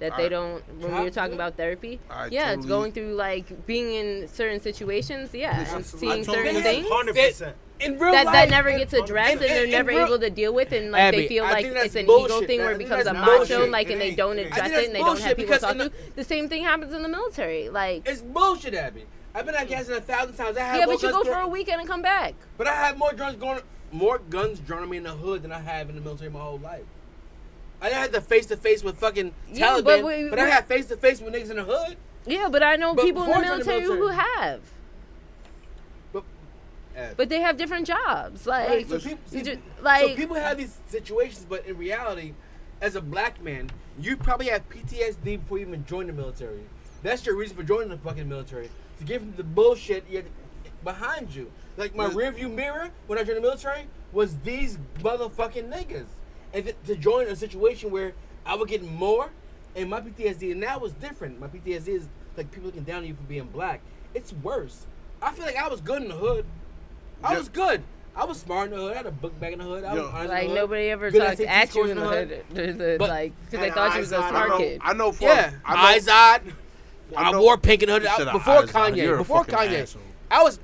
That they I, don't, when we were talking do? about therapy, I yeah, totally, it's going through like being in certain situations, yeah, listen, and seeing certain things one hundred percent In real that, life, that never gets addressed and, and, and they're never real, able to deal with, and like Abby, they feel like it's an bullshit. ego thing that, where it becomes a bullshit. macho, like, it and they don't address it and they don't have people talk to. The, the same thing happens in the military, like it's bullshit, Abby. I've been out gassing a thousand times. I have yeah, but you go through, for a weekend and come back. But I have more guns going, more guns drawn on me in the hood than I have in the military my whole life. I had to face to face with fucking Taliban, yeah, but, we, but I had face to face with niggas in the hood. Yeah, but I know but people in the military, military who have. But, uh, but they have different jobs. Like, right. so, people, see, just, like, so people have these situations, but in reality, as a black man, you probably have P T S D before you even join the military. That's your reason for joining the fucking military, to give them the bullshit you had behind you. Like my rearview mirror when I joined the military was these motherfucking niggas. And th- to join a situation where I would get more, and my P T S D, and that was different. My P T S D is like people looking down on you for being black. It's worse. I feel like I was good in the hood. I yep. was good. I was smart in the hood. I had a book bag in the hood. I was honest like in the hood. Nobody ever good talked at you in the hood, hood. The, like because they thought you was a smart I know, kid. I know. For yeah, I, know, I, I know, wore pink in the hood I, before Kanye. Before Kanye, asshole. I was.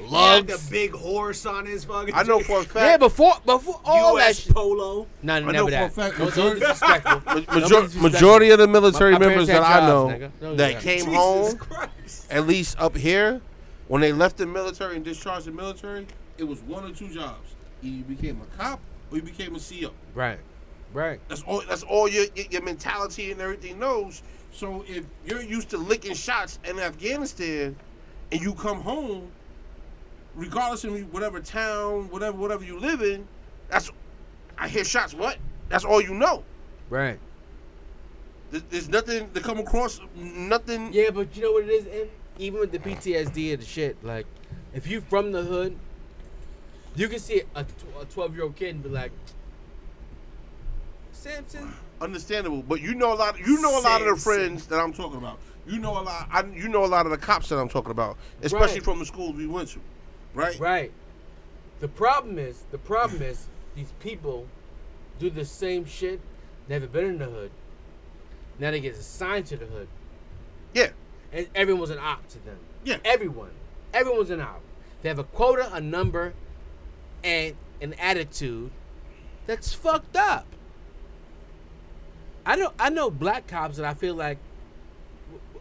Lugs. He had the big horse on his fucking. I know for a fact. Yeah, before before all that shit. U S Polo. No, nah, never that. No, don't disrespectful. Major- majority of the military my, my members that jobs, I know no, that yeah. came Jesus home, Christ. At least up here, when they left the military and discharged the military, it was one or two jobs. Either you became a cop or you became a C O. Right, right. That's all. That's all your your mentality and everything knows. So if you're used to licking shots in Afghanistan, and you come home. Regardless of whatever town, whatever whatever you live in, that's I hear shots. What? That's all you know. Right. There's, there's nothing to come across. Nothing. Yeah, but you know what it is. And even with the P T S D and the shit, like if you from the hood, you can see a twelve-year-old kid and be like, Samson. Understandable, but you know a lot. You know a lot Samson. of the friends that I'm talking about. You know a lot. I, you know a lot of the cops that I'm talking about, especially right. from the schools we went to. Right. Right. The problem is, the problem is, these people do the same shit. Never been in the hood. Now they get assigned to the hood. Yeah. And everyone's an op to them. Yeah. Everyone. Everyone's an op. They have a quota, a number, and an attitude that's fucked up. I know. I know black cops that I feel like.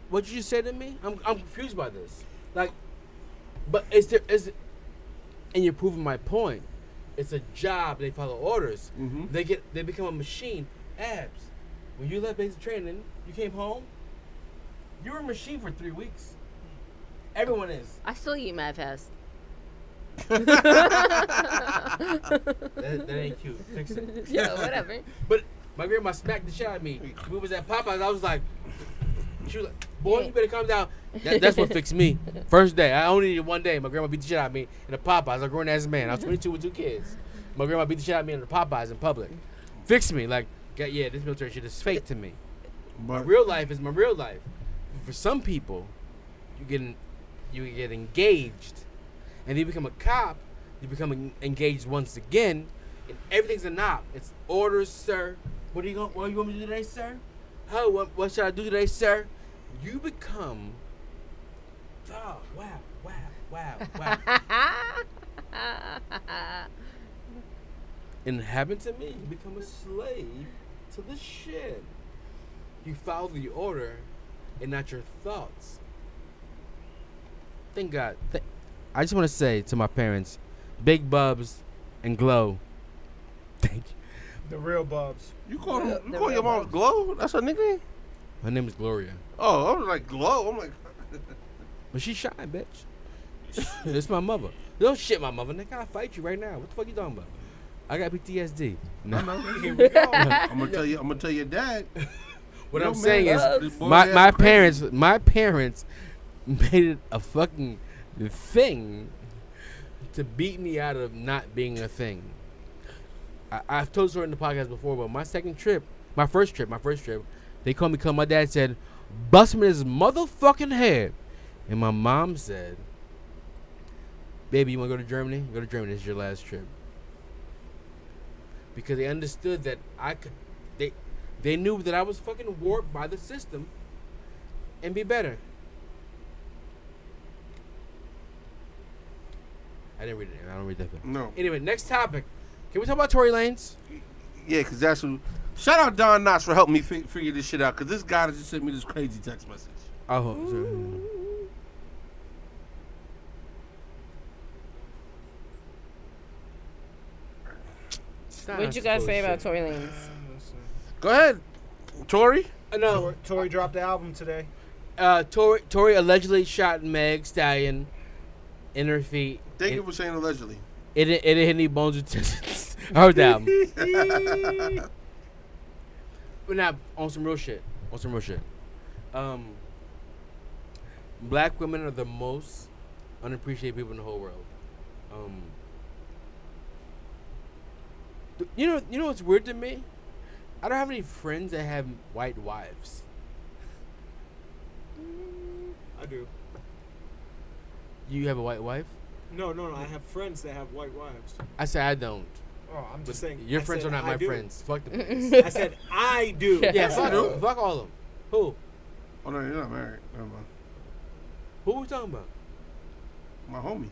What did you say to me? I'm. I'm confused by this. Like. But is there is, and you're proving my point. It's a job. They follow orders. Mm-hmm. They get they become a machine. Abs, when you left basic training, you came home. You were a machine for three weeks. Everyone is. I still eat mad fast. that, that ain't cute. Fix it. Yeah, whatever. But my grandma smacked the shit out of me. We was at Popeyes. I was like. She was like, boy, you better calm down. That, that's what fixed me. First day. I only needed one day. My grandma beat the shit out of me in the Popeyes. A grown-ass man. I was twenty-two with two kids. My grandma beat the shit out of me in the Popeyes in public. Fixed me. Like, God, yeah, this military shit is fake to me. But my real life is my real life. For some people, you get, you get engaged. And you become a cop. You become engaged once again. And everything's a knob. It's orders, sir. What are you going? What you want me to do today, sir? Oh, what, what should I do today, sir? You become, oh, wow, wow, wow, wow. And it happened to me. You become a slave to the shit. You follow the order and not your thoughts. Thank God. Th- I just want to say to my parents, Big Bubs and Glow, thank you. The real Bubs. You call, them, you call your mom Bubs. Glow? That's her nickname? Her name is Gloria. Oh, I was like, Glow? I'm like... But she's shy, bitch. It's my mother. Don't shit my mother, nigga. I'll fight you right now. What the fuck you talking about? I got P T S D. No, no, here we go. I'm going to tell you, I'm gonna tell your dad. What no I'm saying loves. is my, my parents my parents made it a fucking thing to beat me out of not being a thing. I, I've told her in the podcast before, but my second trip, my first trip, my first trip, they called me because my dad said, "Bust him in his motherfucking head." And my mom said, "Baby, you want to go to Germany? Go to Germany. This is your last trip." Because they understood that I could, they, they knew that I was fucking warped by the system and be better. I didn't read it. I don't read that. No. Anyway, next topic. Can we talk about Tory Lanez? Yeah, because that's who. Shout out Don Knotts for helping me f- figure this shit out. Because this guy just sent me this crazy text message. Oh, sorry. What'd you guys say about Tory Lanez? Go ahead, Tory. Uh, no, Tory, Tory dropped the album today. Uh, Tory, Tory allegedly shot Meg Stallion in her feet. I think it, it was saying allegedly. It didn't. It didn't hit any bones or tendons. I heard the album. But not on some real shit. On some real shit. Um, black women are the most unappreciated people in the whole world. Um. You know, you know what's weird to me? I don't have any friends that have white wives. I do. You have a white wife? No, no, no. I have friends that have white wives. I said I don't. Oh, I'm but just saying. Your I friends are not I my do. friends. Fuck them. I said I do. Yeah, fuck them. Fuck all of them. Who? Oh no, you're not married. Never mind. Who we talking about? My homie.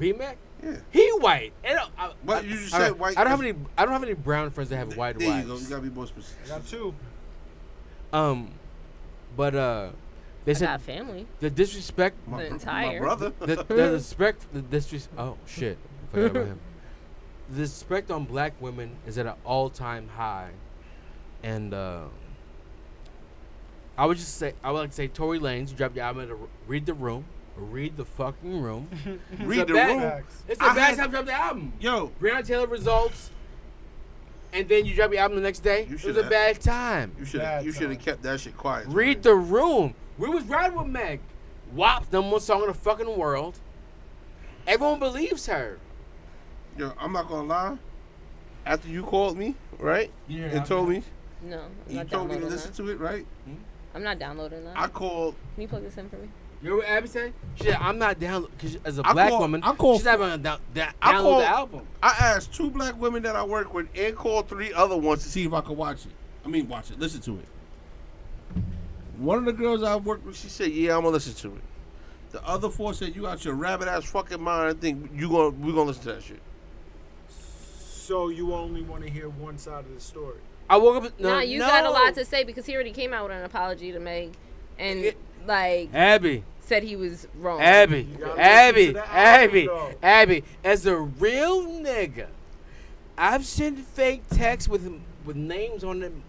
B-Mac? Yeah. He white. And I, I, what you just I, said white. I don't have any. I don't have any brown friends that have white wives. There you go. You gotta be more specific. I got two. Um, but uh, they I said got family. The disrespect. My, the entire. My brother. The, the respect. The disrespect. Oh shit! I forgot about him. The respect on black women is at an all-time high, and uh, I would just say I would like to say Tory Lanez, you dropped your album. At a, read the room. Read the fucking room. Read the bad, room. It's the I bad time to drop the album. Yo. Breonna Taylor results, and then you drop your album the next day. It was a bad time. You should have you should have kept that shit quiet. Read right? the room. We was riding with Meg. W A P, number one song in the fucking world. Everyone believes her. Yo, I'm not gonna lie. After you called me, right? Yeah. And told me. No. I'm not you told me to listen that. to it, right? Hmm? I'm not downloading that. I called. Can you plug this in for me? You know what Abby said? She said, I'm not down because as a I black call, woman, I call, she's not going to down, down, download call, the album. I asked two black women that I work with and called three other ones to see if I could watch it. I mean, watch it, listen to it. One of the girls I worked with, she said, yeah, I'm going to listen to it. The other four said, you out your rabbit-ass fucking mind and think you gonna, we're going to listen to that shit. So you only want to hear one side of the story? I woke up. No, nah, you no. got a lot to say because he already came out with an apology to Meg. And, it, like, Abby said he was wrong. Abby, Abby, Abby, album, Abby. As a real nigga, I've sent fake texts with with names on them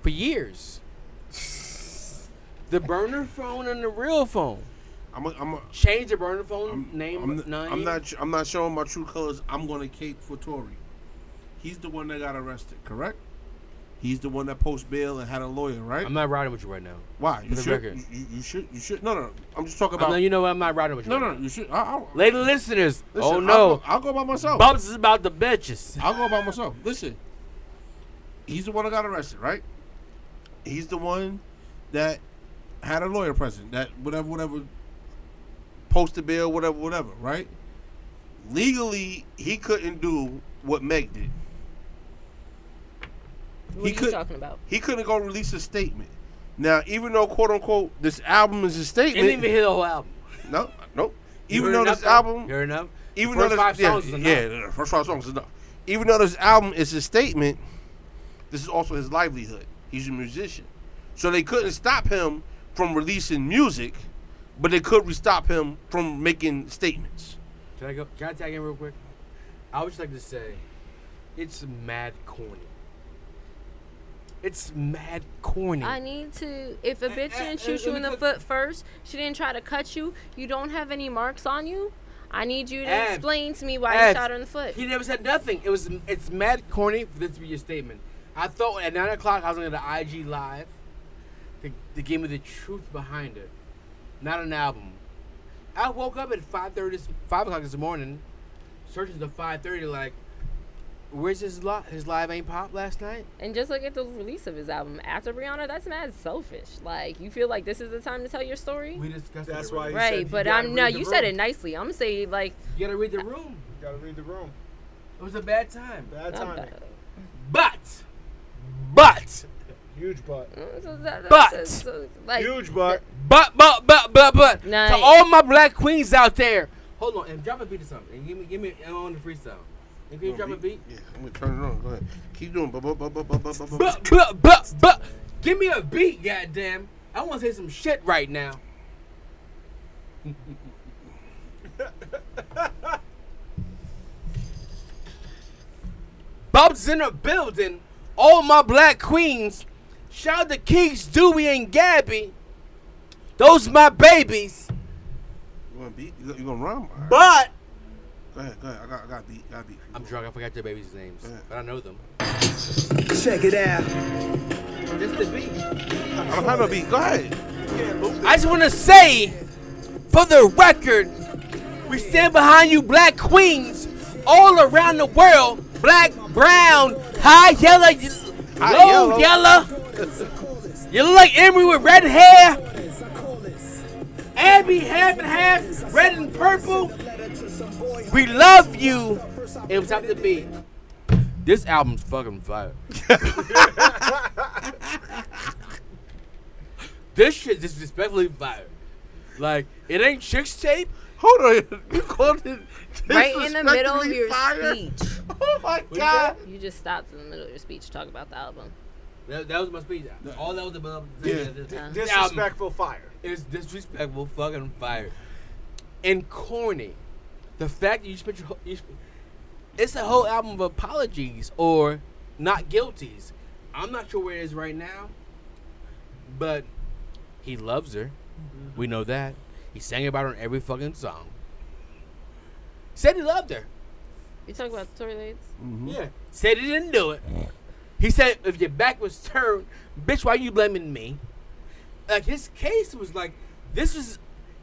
for years. The burner phone and the real phone. I'm a, I'm a, change the burner phone I'm, name. I'm, n- I'm not. I'm not showing my true colors. I'm gonna cape for Tory. He's the one that got arrested, correct? He's the one that posted bail and had a lawyer, right? I'm not riding with you right now. Why? You should. You, you, you should. You should. No, no. I'm just talking about. No, you know what? I'm not riding with you. No, right no. Now. You should. I, I, Lady listeners. Listen, oh no. I'll go, I'll go by myself. Bumps is about the bitches. I'll go by myself. Listen. He's the one that got arrested, right? He's the one that had a lawyer present. That whatever, whatever. Posted bail, whatever, whatever. Right? Legally, he couldn't do what Meg did. What he are you could, talking about? He couldn't go release a statement. Now, even though, quote unquote, this album is a statement. It didn't even hit the whole album. No, no. Even you though enough, this album. Fair enough. Even the first though this, five yeah, songs is enough. Yeah, the first five songs is enough. Even though this album is a statement, this is also his livelihood. He's a musician. So they couldn't stop him from releasing music, but they could stop him from making statements. Can I go? Can I tag in real quick? I would just like to say it's mad corny. It's mad corny. I need to. If a bitch didn't shoot you in the foot first, she didn't try to cut you, you don't have any marks on you, I need you to Abs. explain to me why Abs. you shot her in the foot. He never said nothing. It was. It's mad corny for this to be your statement. I thought at nine o'clock I was going to the I G Live to, to give me the truth behind it. Not an album. I woke up at five thirty, five o'clock this morning, searching to five thirty, like, where's his live? His live ain't pop last night? And just look at the release of his album. After Breonna, that's mad selfish. Like, you feel like this is the time to tell your story? We discussed that's it. Why you right, said but you I'm no, you room. Said it nicely. I'm going to say, like... You got to read the room. You got to read the room. It was a bad time. Bad timing. But, but... Huge butt. But. Like, Huge butt. But, but, but, but, but. Nice. To all my black queens out there. Hold on. And drop a beat to something. And give me, give me an on the freestyle. And can you drop beat? a beat? Yeah, I'm going to turn it on. Go ahead. Keep doing. But, but, but, but, but, but, but, but, but, but. Give me a beat, goddamn. I want to say some shit right now. Bob's in the building. All my black queens. Shout out to Keeks, Dewey, and Gabby. Those my babies. You gonna beat? You gonna rhyme? Right. But go ahead, go ahead. I got, I got beat. I got beat. I'm drunk. I forgot your babies' names, but I know them. Check it out. This the beat. I don't have a beat. Go ahead. I just want to say, for the record, we stand behind you, black queens, all around the world. Black, brown, high, yellow, low, yellow. yellow. You look like Emery with red hair. Abby, half and half, red and purple. We love you. It was up to be. This album's fucking fire. This shit is disrespectfully fire. Like, it ain't Chick's Tape. Hold on, you called it right in the middle of your fire? speech. Oh my God! You just stopped in the middle of your speech to talk about the album. That, that was my speech. All that was about yeah. yeah. disrespectful album. Fire. It's disrespectful fucking fire, and corny. The fact that you spent your you spent, it's a whole album of apologies or not guilties. I'm not sure where it is right now, but he loves her. Mm-hmm. We know that. He sang about her in every fucking song. Said he loved her. You talking about Tory Lanez? Mm-hmm. Yeah. Said he didn't do it. He said, if your back was turned, bitch, why you blaming me? Like, his case was like, this was...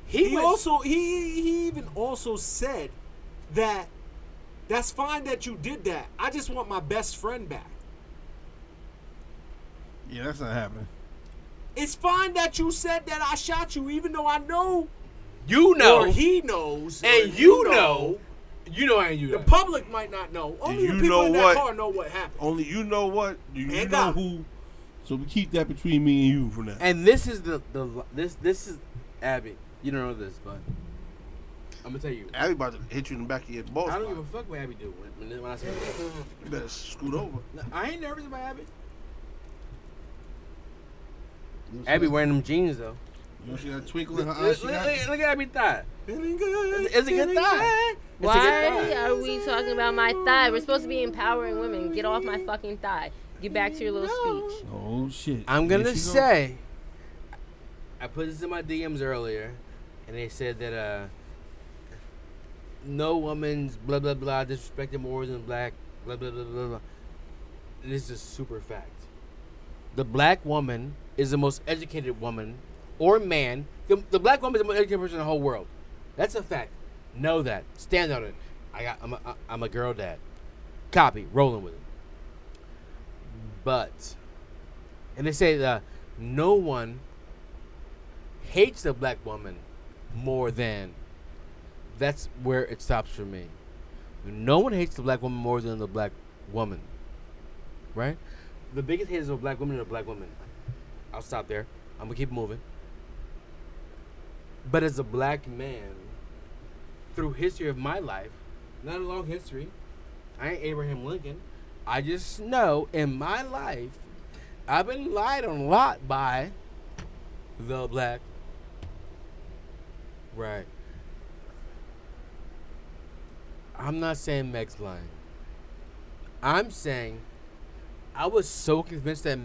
He, he was, also, he, he even also said that that's fine that you did that. I just want my best friend back. Yeah, that's not happening. It's fine that you said that I shot you, even though I know... You know, or he knows, and you, you know, know, you know, and you. The know. Public might not know. Only the people in that what, car know what happened. Only you know what you, you know God. Who. So we keep that between me and you for now. And this is the the this this is Abby. You don't know this, but I'm gonna tell you. Abby about to hit you in the back of your balls. I don't give a fuck what Abby do when, when I say that. You better scoot over. No, I ain't nervous about Abby. Abby wearing them jeans though. You know, she got a twinkle in her eyes. Look, look, look at me thigh. Feeling good. It's, it's a good thigh. It's Why a good thigh. are we talking about my thigh? We're supposed to be empowering women. Get off my fucking thigh. Get back to your little no. speech. Oh, shit. I'm going to say, gonna... I put this in my D Ms earlier, and they said that uh, no woman's blah, blah, blah, disrespected more than black, blah, blah, blah, blah, blah. This is super fact. The black woman is the most educated woman or man, the, the black woman is the most educated person in the whole world. That's a fact. Know that. Stand on it. I got. I'm a, I'm a girl dad. Copy. Rolling with it. But, and they say that no one hates the black woman more than. That's where it stops for me. No one hates the black woman more than the black woman. Right? The biggest haters of black women are the black women. I'll stop there. I'm gonna keep moving. But as a black man, through history of my life, not a long history, I ain't Abraham Lincoln. I just know in my life, I've been lied on a lot by the black. Right. I'm not saying Meg's lying. I'm saying I was so convinced that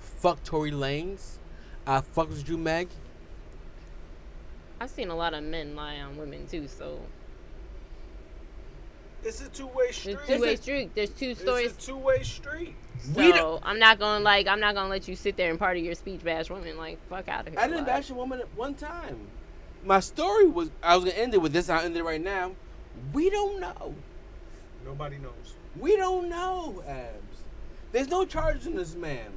fuck Tory Lanez. I fuck with you, Meg. I've seen a lot of men lie on women, too, so. It's a two-way street. It's a two-way street. There's two stories. It's a two-way street. So I'm not gonna like I'm not gonna let you sit there and part of your speech bash women. Like, fuck out of here. I didn't bash a woman at one time. My story was I was gonna end it with this. I end it right now. We don't know. Nobody knows. We don't know, Abs. There's no charge in this man.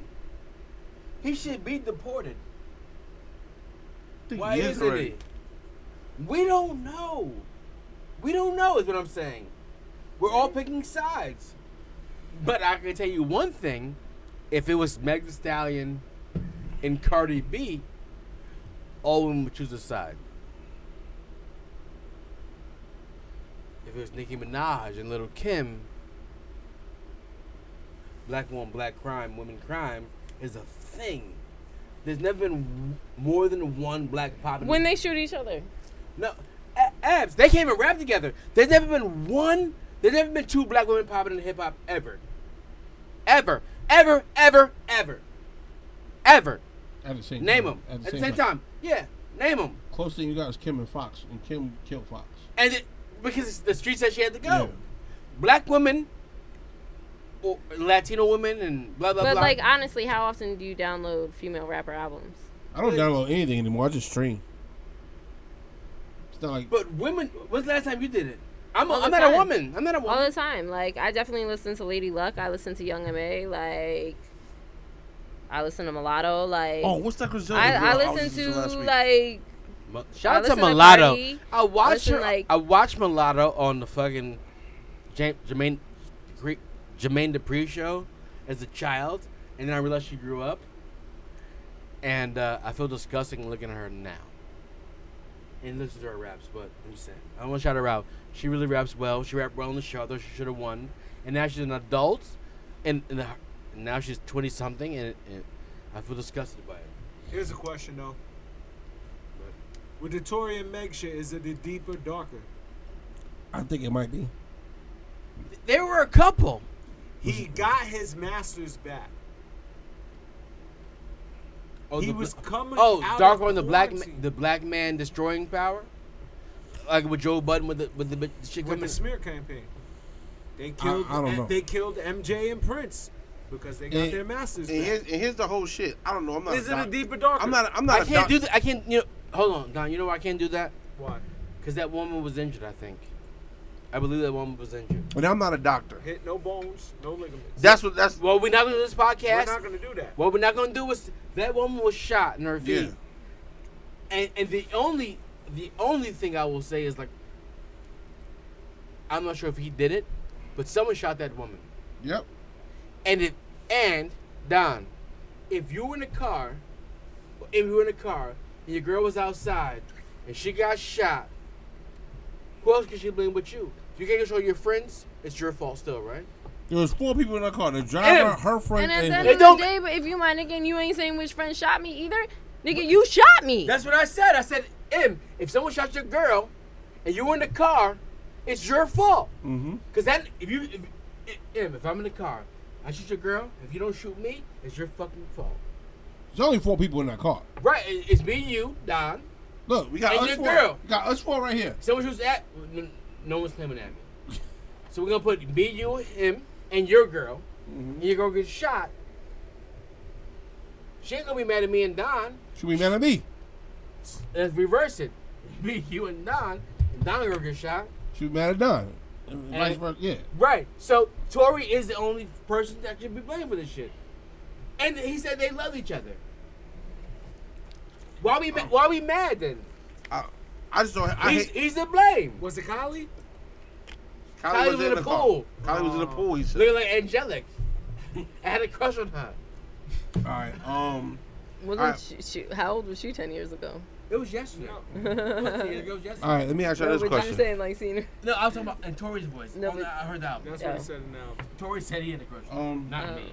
He should be deported. Why isn't he? We don't know. We don't know is what I'm saying. We're all picking sides. But I can tell you one thing. If it was Meg Thee Stallion and Cardi B, all of them would choose a side. If it was Nicki Minaj and Little Kim, black woman, black crime, women crime is a thing. There's never been more than one black pop. When they shoot each other. No. Abs, they can't even rap together. There's never been one, there's never been two black women popping in hip hop ever. Ever. Ever, ever, ever. Ever. I haven't seen name them. At the same, same time. time. Yeah, name them. Closest thing you got is Kim and Fox, and Kim killed Fox. And it, because the street said she had to go. Yeah. Black women, or Latino women, and blah, blah, but blah. But, like, honestly, how often do you download female rapper albums? I don't download anything anymore. I just stream. Like, but women, when's the last time you did it? I'm, a, I'm not a woman. I'm not a woman. All the time. Like, I definitely listen to Lady Luck. I listen to Young M A. Like, I listen to Mulatto. Like, oh, what's that Griselda? I, I listen I to, to like, shout out to Mulatto. To I watch I listen, her. Like, I watch Mulatto on the fucking Jam- Jermaine Jermaine Dupri show as a child, and then I realized she grew up, and uh, I feel disgusting looking at her now. And listen to her raps, but I'm just saying. I want to shout her out. She really raps well. She rapped well on the show, though she should have won. And now she's an adult, and, and, the, and now she's twenty-something, and, and I feel disgusted by it. Here's a question, though. But with the Tory and Meg shit, is it deeper, darker? I think it might be. They were a couple. He got his masters back. Oh, he was coming oh, out darker on the black ma- the black man destroying power, like with Joe Budden with the with the, the shit with the smear campaign. They killed I, I don't know. They killed M J and Prince because they got and, their masters. And here's, and here's the whole shit. I don't know. I'm not. This is a deeper darker. I'm not. I'm not. I can't doc- do that. I can't. You know. Hold on, Don. You know why I can't do that? Why? Because that woman was injured. I think. I believe that woman was injured. And I'm not a doctor. Hit no bones, no ligaments. That's what. That's well, we're not gonna do this podcast. We're not gonna do that. What we're not gonna do is that woman was shot in her feet. Yeah. And and the only the only thing I will say is like, I'm not sure if he did it, but someone shot that woman. Yep. And if and Don, if you were in a car, if you were in a car and your girl was outside and she got shot, who else can she blame but you? If you can't control your friends, it's your fault still, right? There was four people in that car. The driver, and, her friend, and... at the end of the day, but if you my nigga and you ain't saying which friend shot me either, nigga, you shot me. That's what I said. I said, Em, if someone shot your girl and you were in the car, it's your fault. Mm-hmm. Because that, if you... If, Em, if I'm in the car, I shoot your girl, if you don't shoot me, it's your fucking fault. There's only four people in that car. Right. It's me and you, Don. Look, we got and us four. Girl. We got us four right here. Someone who's at, no one's claiming at me. So we're gonna put me, you, him, and your girl. Mm-hmm. And your girl gets shot. She ain't gonna be mad at me and Don. She'll be mad at me. Let's reverse it. Me, you, and Don. And Don gonna get shot. She'll be mad at Don. And vice versa. Yeah. Right. So Tory is the only person that should be blamed for this shit. And he said they love each other. Why we ma- um, why we mad then? I, I just don't. I he's, hate. He's to blame. Was it Kylie? Kylie, Kylie was, was in the, the pool. Car. Kylie uh, was in the pool. He said. Looking like angelic. I had a crush on her. All right. Um. Wasn't all right. She, she, how old was she ten years ago? It was yesterday. No. years ago, yesterday. All right. Let me ask you no, this question. You were saying like senior. No, I was talking about in Tory's voice. No, oh, but, I heard that. That's yeah. what he said. Now Tory said he had a crush. Um. On her. Not um, me.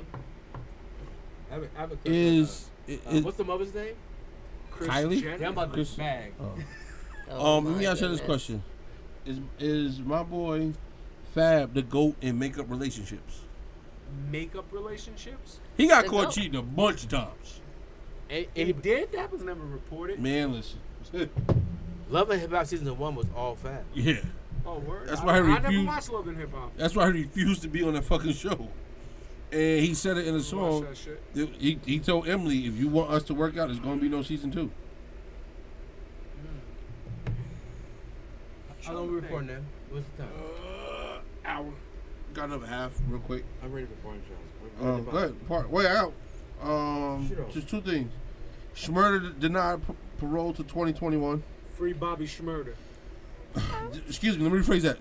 I have a, I have a crush is, on her. Uh, is what's the mother's name? Chris Kylie? Jenner? Yeah, I'm about Chris, bag. Oh. oh um, let me ask you this question. Is is my boy Fab the GOAT in makeup relationships? Makeup relationships? He got the caught goat. cheating a bunch of times. And, and he did? That was never reported. Man, listen. Love and Hip Hop Season one was all Fab. Yeah. Oh, word? That's why I, I, refused, I never watched Love and Hip Hop. That's why he refused to be on that fucking show. And he said it in a song. That he he told Emily, if you want us to work out, there's gonna be no season two. How long are we recording now? What's the time? Uh, hour. Got another half real quick. I'm ready for porn shows. Um, go ahead. Part, way out. Um, just two things. Schmurder denied p- parole to twenty twenty-one. Free Bobby Schmurder. Excuse me, let me rephrase that.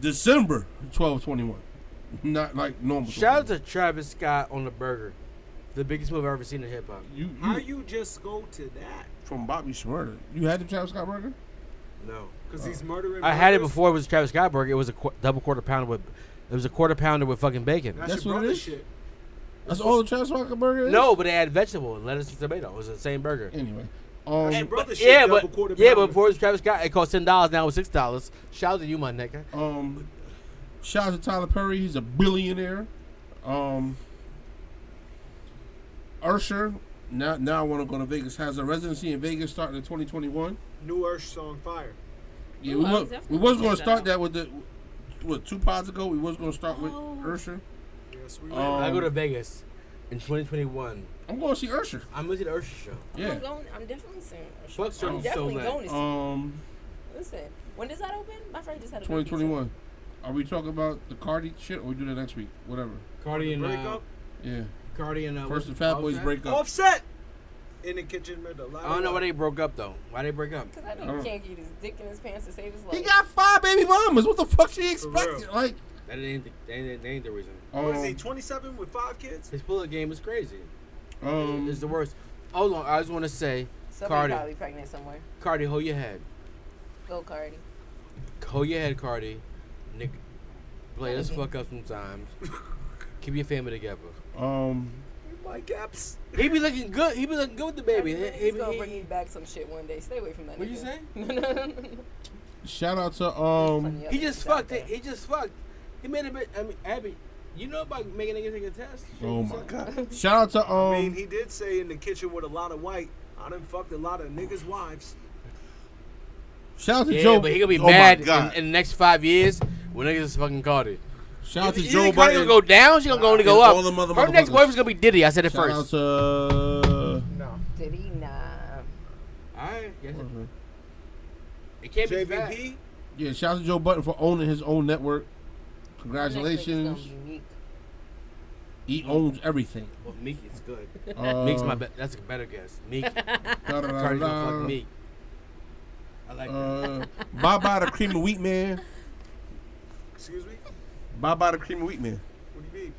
December twelfth, twenty-one. Not like normal. Shout out to Travis Scott on the burger. The biggest move I've ever seen in hip hop. You, you, How you just go to that? From Bobby Schmurder. You had the Travis Scott burger? No. Because uh, he's murdering. I burgers. Had it before it was Travis Scott burger. It was a qu- double quarter pounder with it was a quarter pounder with fucking bacon. That's, That's what it is. Shit. That's all the Travis Scott burger is? No, but they had vegetable and lettuce and tomato. It was the same burger. Anyway. Um, hey, brother, shit, yeah, but yeah, but before it was Travis Scott, it cost ten dollars. Now it's six dollars. Shout out to you, my nigga. Um, shout out to Tyler Perry. He's a billionaire. Um, Usher. Now, now I want to go to Vegas. Has a residency in Vegas starting in twenty twenty-one. New Usher song fire. Yeah, Ooh, we, was, we was going to start that with the what two pods ago. We was going to start oh. with Usher. Yes, we. Um, I go to Vegas in twenty twenty-one. I'm going to see Usher. I'm going to see the Usher show. Yeah. I'm, going, I'm definitely seeing Usher. Fuck I'm definitely so going to see um, Listen, when does that open? My friend just had a twenty twenty-one. Are we talking about the Cardi shit or we do that next week? Whatever. Cardi and breakup? Uh, yeah. Cardi and... Uh, First and Fat Boys break up. Offset! In the kitchen with the I don't know why they broke up, though. Why they break up? Because I think he can't get his dick in his pants to save his life. He got five baby mamas. What the fuck she expected? Like... That ain't the, that ain't, that ain't the reason. Um, what is he, twenty-seven with five kids? His pull-up game is crazy. Um, it's the worst. Hold on, I just want to say, Cardi. Probably pregnant somewhere. Cardi, hold your head. Go, Cardi. Hold your head, Cardi. Nick, play this fuck up sometimes. Keep your family together. Um, my gaps. He be looking good. He be looking good with the baby. He's he, gonna he, bring he, you back some shit one day. Stay away from that. What nigga. You say? No, no, no. Shout out to um. He just fucked it. He just fucked. He made a bit. I mean, Abby. You know about making niggas take a test? Oh my god! Shout out to um. I mean, he did say in the kitchen with a lot of white. I done fucked a lot of niggas' wives. Shout out to yeah, Joe. But he gonna be oh mad in, in the next five years when niggas is fucking caught it. Shout out to Joe Budden. Cardi gonna go down. She gonna nah, go up. All the mother Her mother next boyfriend's gonna be Diddy. I said it Shout first. Shout out to no Diddy nah. All right. Yes. Mm-hmm. It can't J B P? Be bad. Yeah. Shout out to Joe Budden for owning his own network. Congratulations. He owns everything. Well, Meek is good. Uh, Meek's my be- that's a better guess. Meek. Cardi don't fuck Meek. I like uh, that. Bye bye the cream of wheat man. Excuse me? Bye bye the cream of wheat man. What do you mean?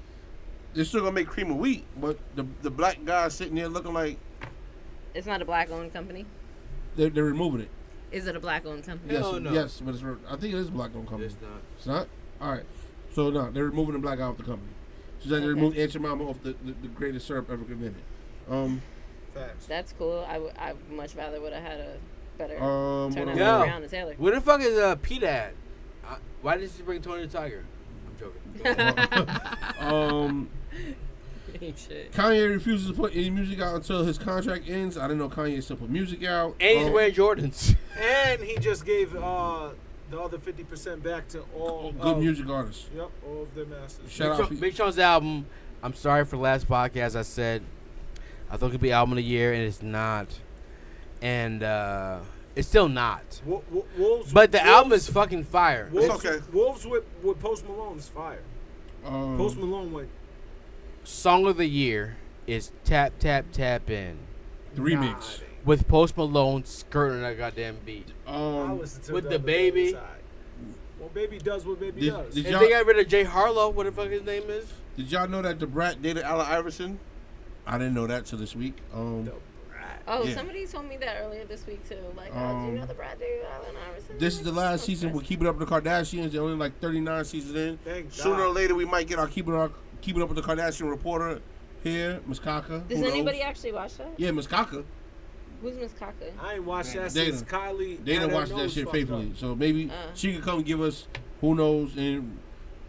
They're still gonna make cream of wheat, but the the black guy sitting there looking like it's not a black owned company. They're they're removing it. Is it a black owned company? Yes, no, no. Yes, but it's I think it is a black owned company. It's not. It's not? All right. So, no, they're removing the black guy off the company. She's like, okay. They removed Aunt Your Mama off the, the, the greatest syrup ever invented. Um, Facts. That's cool. I, w- I much rather would have had a better um, turnout yo, around to Taylor. Where the fuck is uh, Pete at? Uh, why did she bring Tony the Tiger? I'm joking. um, shit. Kanye refuses to put any music out until his contract ends. I didn't know Kanye still put music out. And he's um, wearing Jordans. And he just gave... Uh, the other fifty percent back to all good um, music artists. Yep, all of their masters. Shout Big out. Big Sean's album, I'm sorry for the last podcast. I said I thought it could be album of the year, and it's not. And uh, it's still not. W- w- Wolves but the Wolves, album is fucking fire. Wolves, okay. Wolves with, with Post Malone is fire. Um, Post Malone went. Song of the year is Tap, Tap, Tap In. The remix. Nah, with Post Malone skirting that goddamn beat. Um, with the baby. Inside. Well, baby does what baby did, does. Did and they got rid of Jay Harlow, what the fuck his name is. Did y'all know that the Brat dated Allen Iverson? I didn't know that till this week. Um, the Brat. Oh, yeah. Somebody told me that earlier this week, too. Like, oh, um, do you know the Brat dated Allen Iverson? This is the last oh, season. We're keeping up with the Kardashians. They're only like thirty-nine seasons in. Thank Sooner God. or later, we might get our Keeping, our, keeping Up with the Kardashian reporter here, Miss Kaka. Does anybody knows? actually watch that? Yeah, Miss Kaka. Who's Miss Kaka? I ain't watched that they since done. Kylie. They didn't watch that shit faithfully. Up. So maybe uh, she could come give us who knows and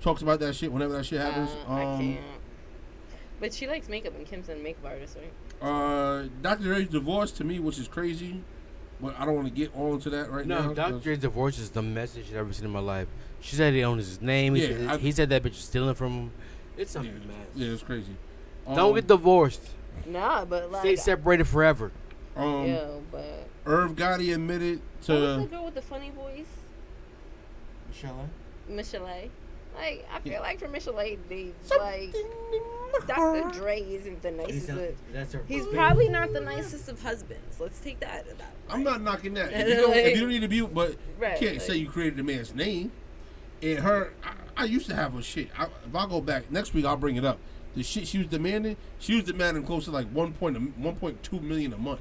talks about that shit whenever that shit happens. Uh, um, I can't. But she likes makeup and Kim's a makeup artist, right? Uh, Doctor Dre's divorce to me, which is crazy. But I don't want to get all into that right no, now. No, Doctor Dre's divorce is the messiest I've ever seen in my life. She said he owns his name. He, yeah, said, I, he said that bitch is stealing from him. It's a yeah, mess. Yeah, it's crazy. Um, don't get divorced. Nah, but like... Stay separated forever. Um, yeah, but... Irv Gotti admitted to... What was the girl with the funny voice? Michelle A? Michelle A. Like, I feel yeah. like for Michelle A, they, like... Doctor Dre isn't the nicest. He's, not, of, he's probably not the nicest of husbands. Let's take that out of that. I'm not knocking that. If you don't, like, if you don't need to be, but right, you can't like, say you created a man's name. And her, I, I used to have her shit. I, if I go back next week, I'll bring it up. The shit she was demanding, she was demanding close to like one point, one point two million a month.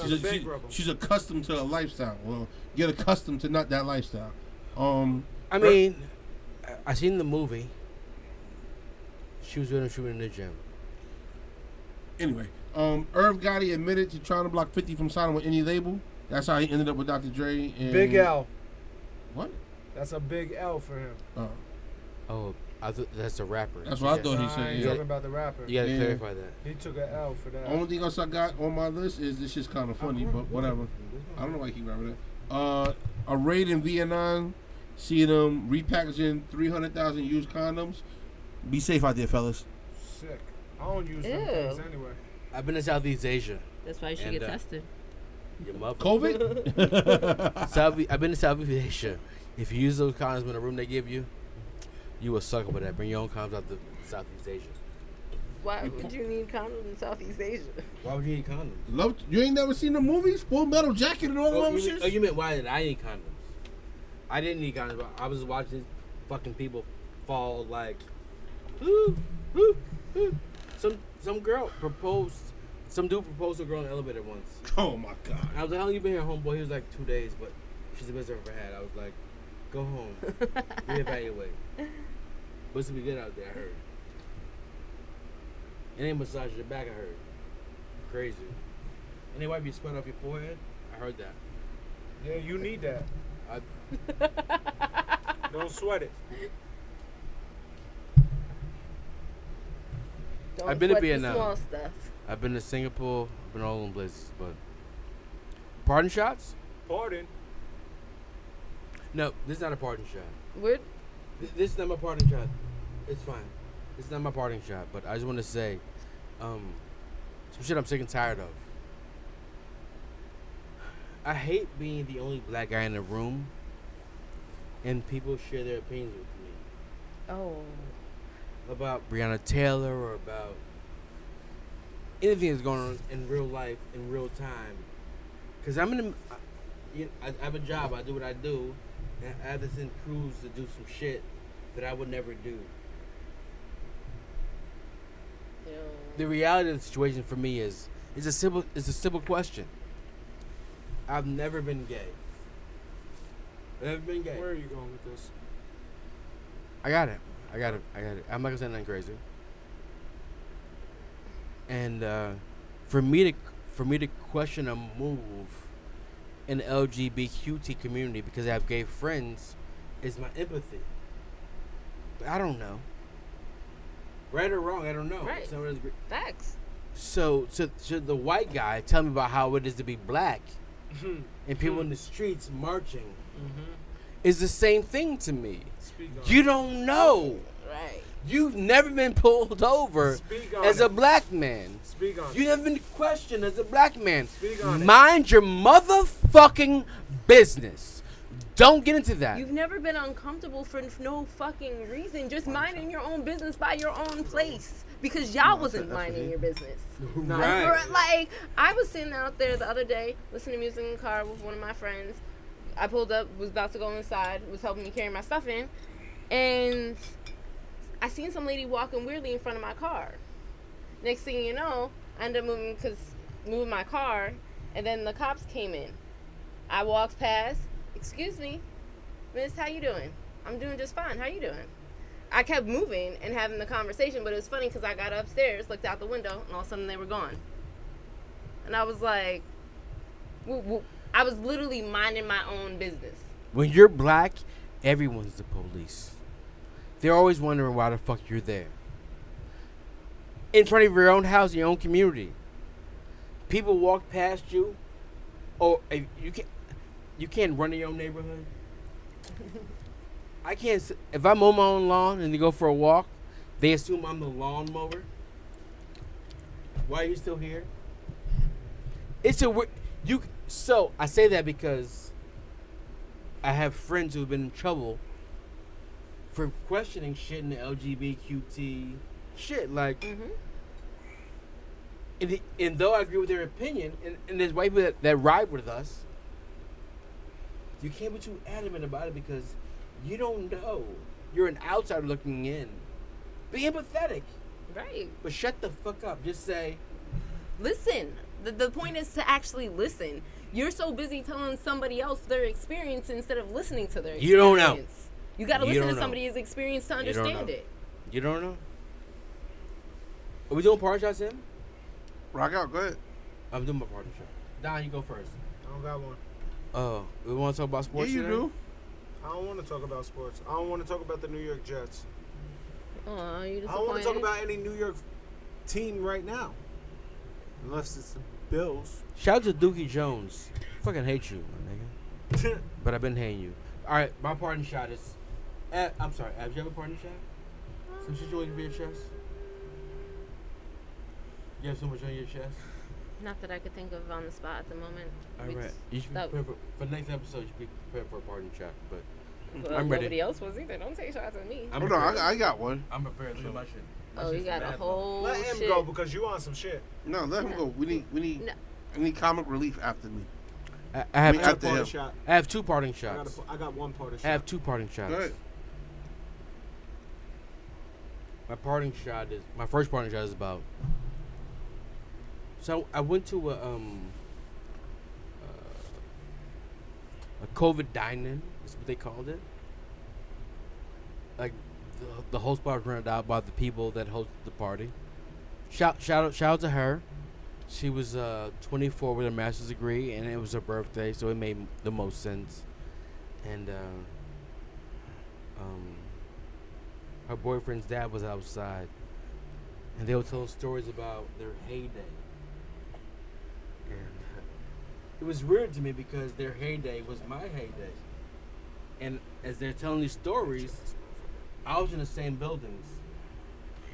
She's, a, she, she's accustomed to a lifestyle. Well, get accustomed to not that lifestyle. Um, I mean, her, I seen the movie. She was with him, she was in the gym. Anyway, um, Irv Gotti admitted to trying to block fifty from signing with any label. That's how he ended up with Doctor Dre and... Big L. What? That's a big L for him. Oh. Oh, I th- that's a rapper. That's what yeah. I thought he said. Nah, yeah. He's talking about the rapper. You gotta yeah. clarify that. He took an L for that. Only thing else I got on my list is this shit's kind of funny, but whatever. I don't know why I keep rapping that. Uh, a raid in Vietnam, seeing them repackaging three hundred thousand used condoms. Be safe out there, fellas. Sick. I don't use them things anyway. I've been in Southeast Asia. That's why you should and, get uh, tested. Your mother. COVID? South, I've been in Southeast Asia. If you use those condoms in the room they give you, you a sucker for that. Bring your own condoms out to Southeast Asia. Why would you need condoms in Southeast Asia? Why would you need condoms? Love, you ain't never seen the movies? Full Metal Jacket and all oh, that shit? Oh, you meant why did I need condoms? I didn't need condoms. I was watching fucking people fall like... Ooh, ooh, ooh. Some some girl proposed, some dude proposed to a girl in the elevator once. Oh my god! And I was like, "How long you been here, homeboy?" He was like, two days, but she's the best I've ever had." I was like, "Go home, reevaluate. What's to be good out there?" I heard. And they massage your back. I heard. Crazy. And they wipe your sweat off your forehead. I heard that. Yeah, you need that. I... Don't sweat it. Don't I've been to Vietnam. I've been to Singapore. I've been all over places, but pardon shots? Pardon? No, this is not a pardon shot. What? Th- this is not my pardon shot. It's fine. It's not my pardon shot, but I just want to say, um, some shit I'm sick and tired of. I hate being the only black guy in the room, and people share their opinions with me. Oh. About Breonna Taylor or about anything that's going on in real life, in real time. Because I'm in a, you know, I have a job, I do what I do, and I have to send crews to do some shit that I would never do. Yeah. The reality of the situation for me is, it's a simple, it's a simple question. I've never been gay. I've never been gay. Where are you going with this? I got it. I got it. I got it. I'm not gonna say nothing crazy. And uh, for me to for me to question a move in the L G B T Q community because I have gay friends is my empathy. But I don't know. Right or wrong, I don't know. Right. So facts. So, so, so the white guy tell me about how it is to be black, mm-hmm. and people mm-hmm. in the streets marching. Mm-hmm. Is the same thing to me. You don't know. Right. You've never been pulled over as it. a black man. Speak on You've it. never been questioned as a black man. Speak on Mind it. your motherfucking business. Don't get into that. You've never been uncomfortable for no fucking reason. Just minding your own business by your own place. Because y'all no, wasn't minding your business. Right. Like, like, I was sitting out there the other day listening to music in the car with one of my friends. I pulled up, was about to go inside, was helping me carry my stuff in, and I seen some lady walking weirdly in front of my car. Next thing you know, I ended up moving, cause, moving my car, and then the cops came in. I walked past, excuse me, miss, how you doing? I'm doing just fine, how you doing? I kept moving and having the conversation, but it was funny because I got upstairs, looked out the window, and all of a sudden they were gone. And I was like, whoop, whoop. I was literally minding my own business. When you're black, everyone's the police. They're always wondering why the fuck you're there. In front of your own house, your own community. people walk past you, or if you can't, you can't run in your neighborhood. I can't. If I mow my own lawn and they go for a walk, they assume I'm the lawn mower. Why are you still here? It's a you. So I say that because I have friends who've been in trouble for questioning shit in the L G B T Q shit. Like, mm-hmm. and, and though I agree with their opinion, and, and there's white people that, that ride with us, you can't be too adamant about it because you don't know. You're an outsider looking in. Be empathetic. Right. But shut the fuck up. Just say. Listen. The, the point is to actually listen. You're so busy telling somebody else their experience instead of listening to their experience. You don't know. You got to listen to somebody's experience to understand it. You don't know? Are we doing party shots, Sam? Rock out. Go ahead. I'm doing my party shot. Don, you go first. I don't got one. Oh, we want to talk about sports? Yeah, you today? do. I don't want to talk about sports. I don't want to talk about the New York Jets. Aw, you disappointed. I don't want to talk about any New York team right now, unless it's the Bills. Shout out to Dookie Jones. I fucking hate you, my nigga. But I've been hating you. All right, my parting shot is. Uh, I'm sorry. Have you ever parting shot? Some shit you want to be in your chest? You have so much on your chest. Not that I could think of on the spot at the moment. All we right. You should be prepared for, for the next episode, you should be prepared for a party shot, but well, I'm ready. Nobody else was either. Don't take shots at me. I'm Hold on, I, I got one. I'm prepared to do my shit. My oh, you got a whole Let him shit. go because you on some shit. No, let him no. go. We need we need, no. we need comic relief after me. I, I, have, I, have, after shot. I have two parting shots. I got, a, I got one parting shot. I have two parting shots. Go ahead. My parting shot is, my first parting shot is about... So I went to a um, uh, a COVID dine-in, is what they called it. Like the, the whole spot was rented out by the people that hosted the party. Shout shout out shout out to her. She was uh, twenty-four with a master's degree, and it was her birthday, so it made the most sense. And uh, um, her boyfriend's dad was outside, and they would tell stories about their heyday. It was weird to me because their heyday was my heyday. And as they're telling these stories, I was in the same buildings.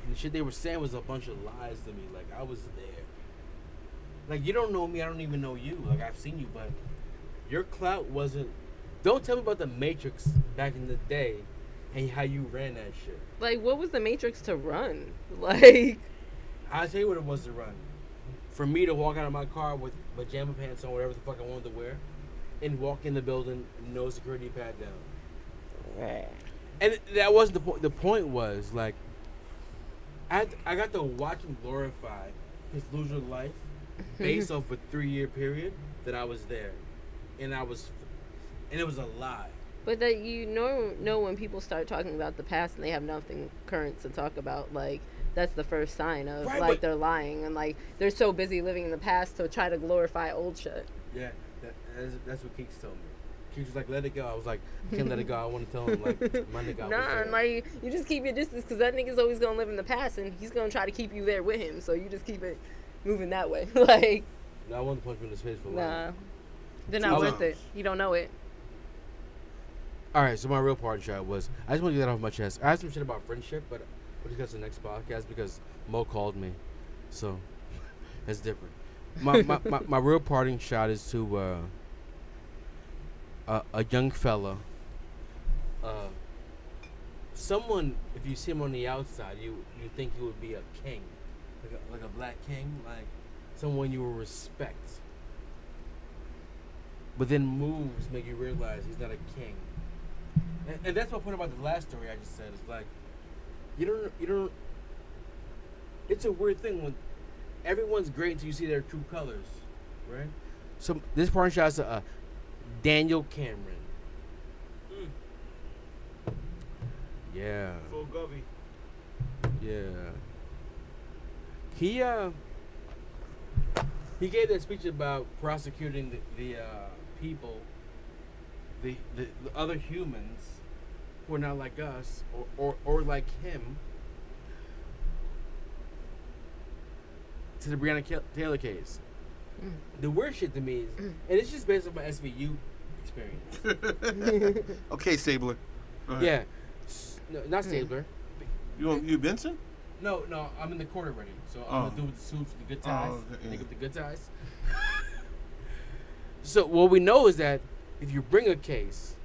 And the shit they were saying was a bunch of lies to me. Like, I was there. Like, you don't know me, I don't even know you. Like, I've seen you, but your clout wasn't... Don't tell me about the Matrix back in the day and how you ran that shit. Like, what was the Matrix to run? Like... I'll tell you what it was to run. For me to walk out of my car with pajama pants on, whatever the fuck I wanted to wear, and walk in the building, no security pat down. And that wasn't the point. The point was, like, I had to, I got to watch him glorify his loser life based off a three-year period that I was there, and I was, and it was a lie. But that you know, know when people start talking about the past and they have nothing current to talk about, like. That's the first sign of, right, like, they're lying. And, like, they're so busy living in the past to try to glorify old shit. Yeah, that, that's, that's what Keeks told me. Keeks was like, let it go. I was like, I can't let it go. I want to tell him, like, my nigga. Nah, I'm like, you just keep your distance because that nigga's always going to live in the past, and he's going to try to keep you there with him. So you just keep it moving that way. Like. No, I want to punch him in his face for a while. Nah. They're not worth it. You don't know it. All right, so my real party shot was, I just want to get that off my chest. I had some shit about friendship, but... We'll discuss the next podcast because Mo called me. So that's different. My my, my my real parting shot is to uh, a, a young fella. Uh, someone, if you see him on the outside, you, you think he would be a king. Like a, like a black king. Like someone you will respect. But then moves make you realize he's not a king. And, and that's my point about the last story I just said. It's like, You don't, you don't, it's a weird thing when everyone's great until you see their true colors, right? So this part shot is uh, Daniel Cameron. Mm. Yeah. Full Govey. Yeah. He, uh, he gave that speech about prosecuting the, the uh, people, the, the, the other humans. Who are not like us or, or, or like him to the Breonna Taylor case. Mm. The worst shit to me is, mm. and it's just based on my S V U experience. Okay, Stabler. Yeah. No, not Stabler. You, you Benson? No, no, I'm in the corner already. So I'm oh. the dude with the suits with the good ties. Oh, okay. Nigga with the good ties. So what we know is that if you bring a case,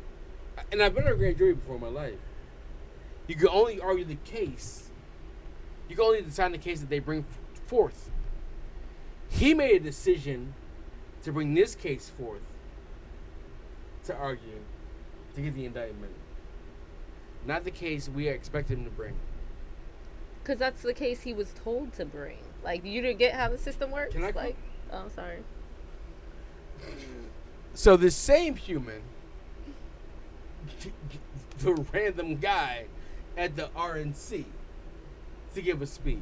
and I've been on a grand jury before in my life, you can only argue the case. You can only decide the case that they bring forth. He made a decision to bring this case forth to argue, to get the indictment. Not the case we expected him to bring. Because that's the case he was told to bring. Like, you didn't get how the system works? Can I like, oh, I'm sorry. So this same human, the random guy at the R N C to give a speech,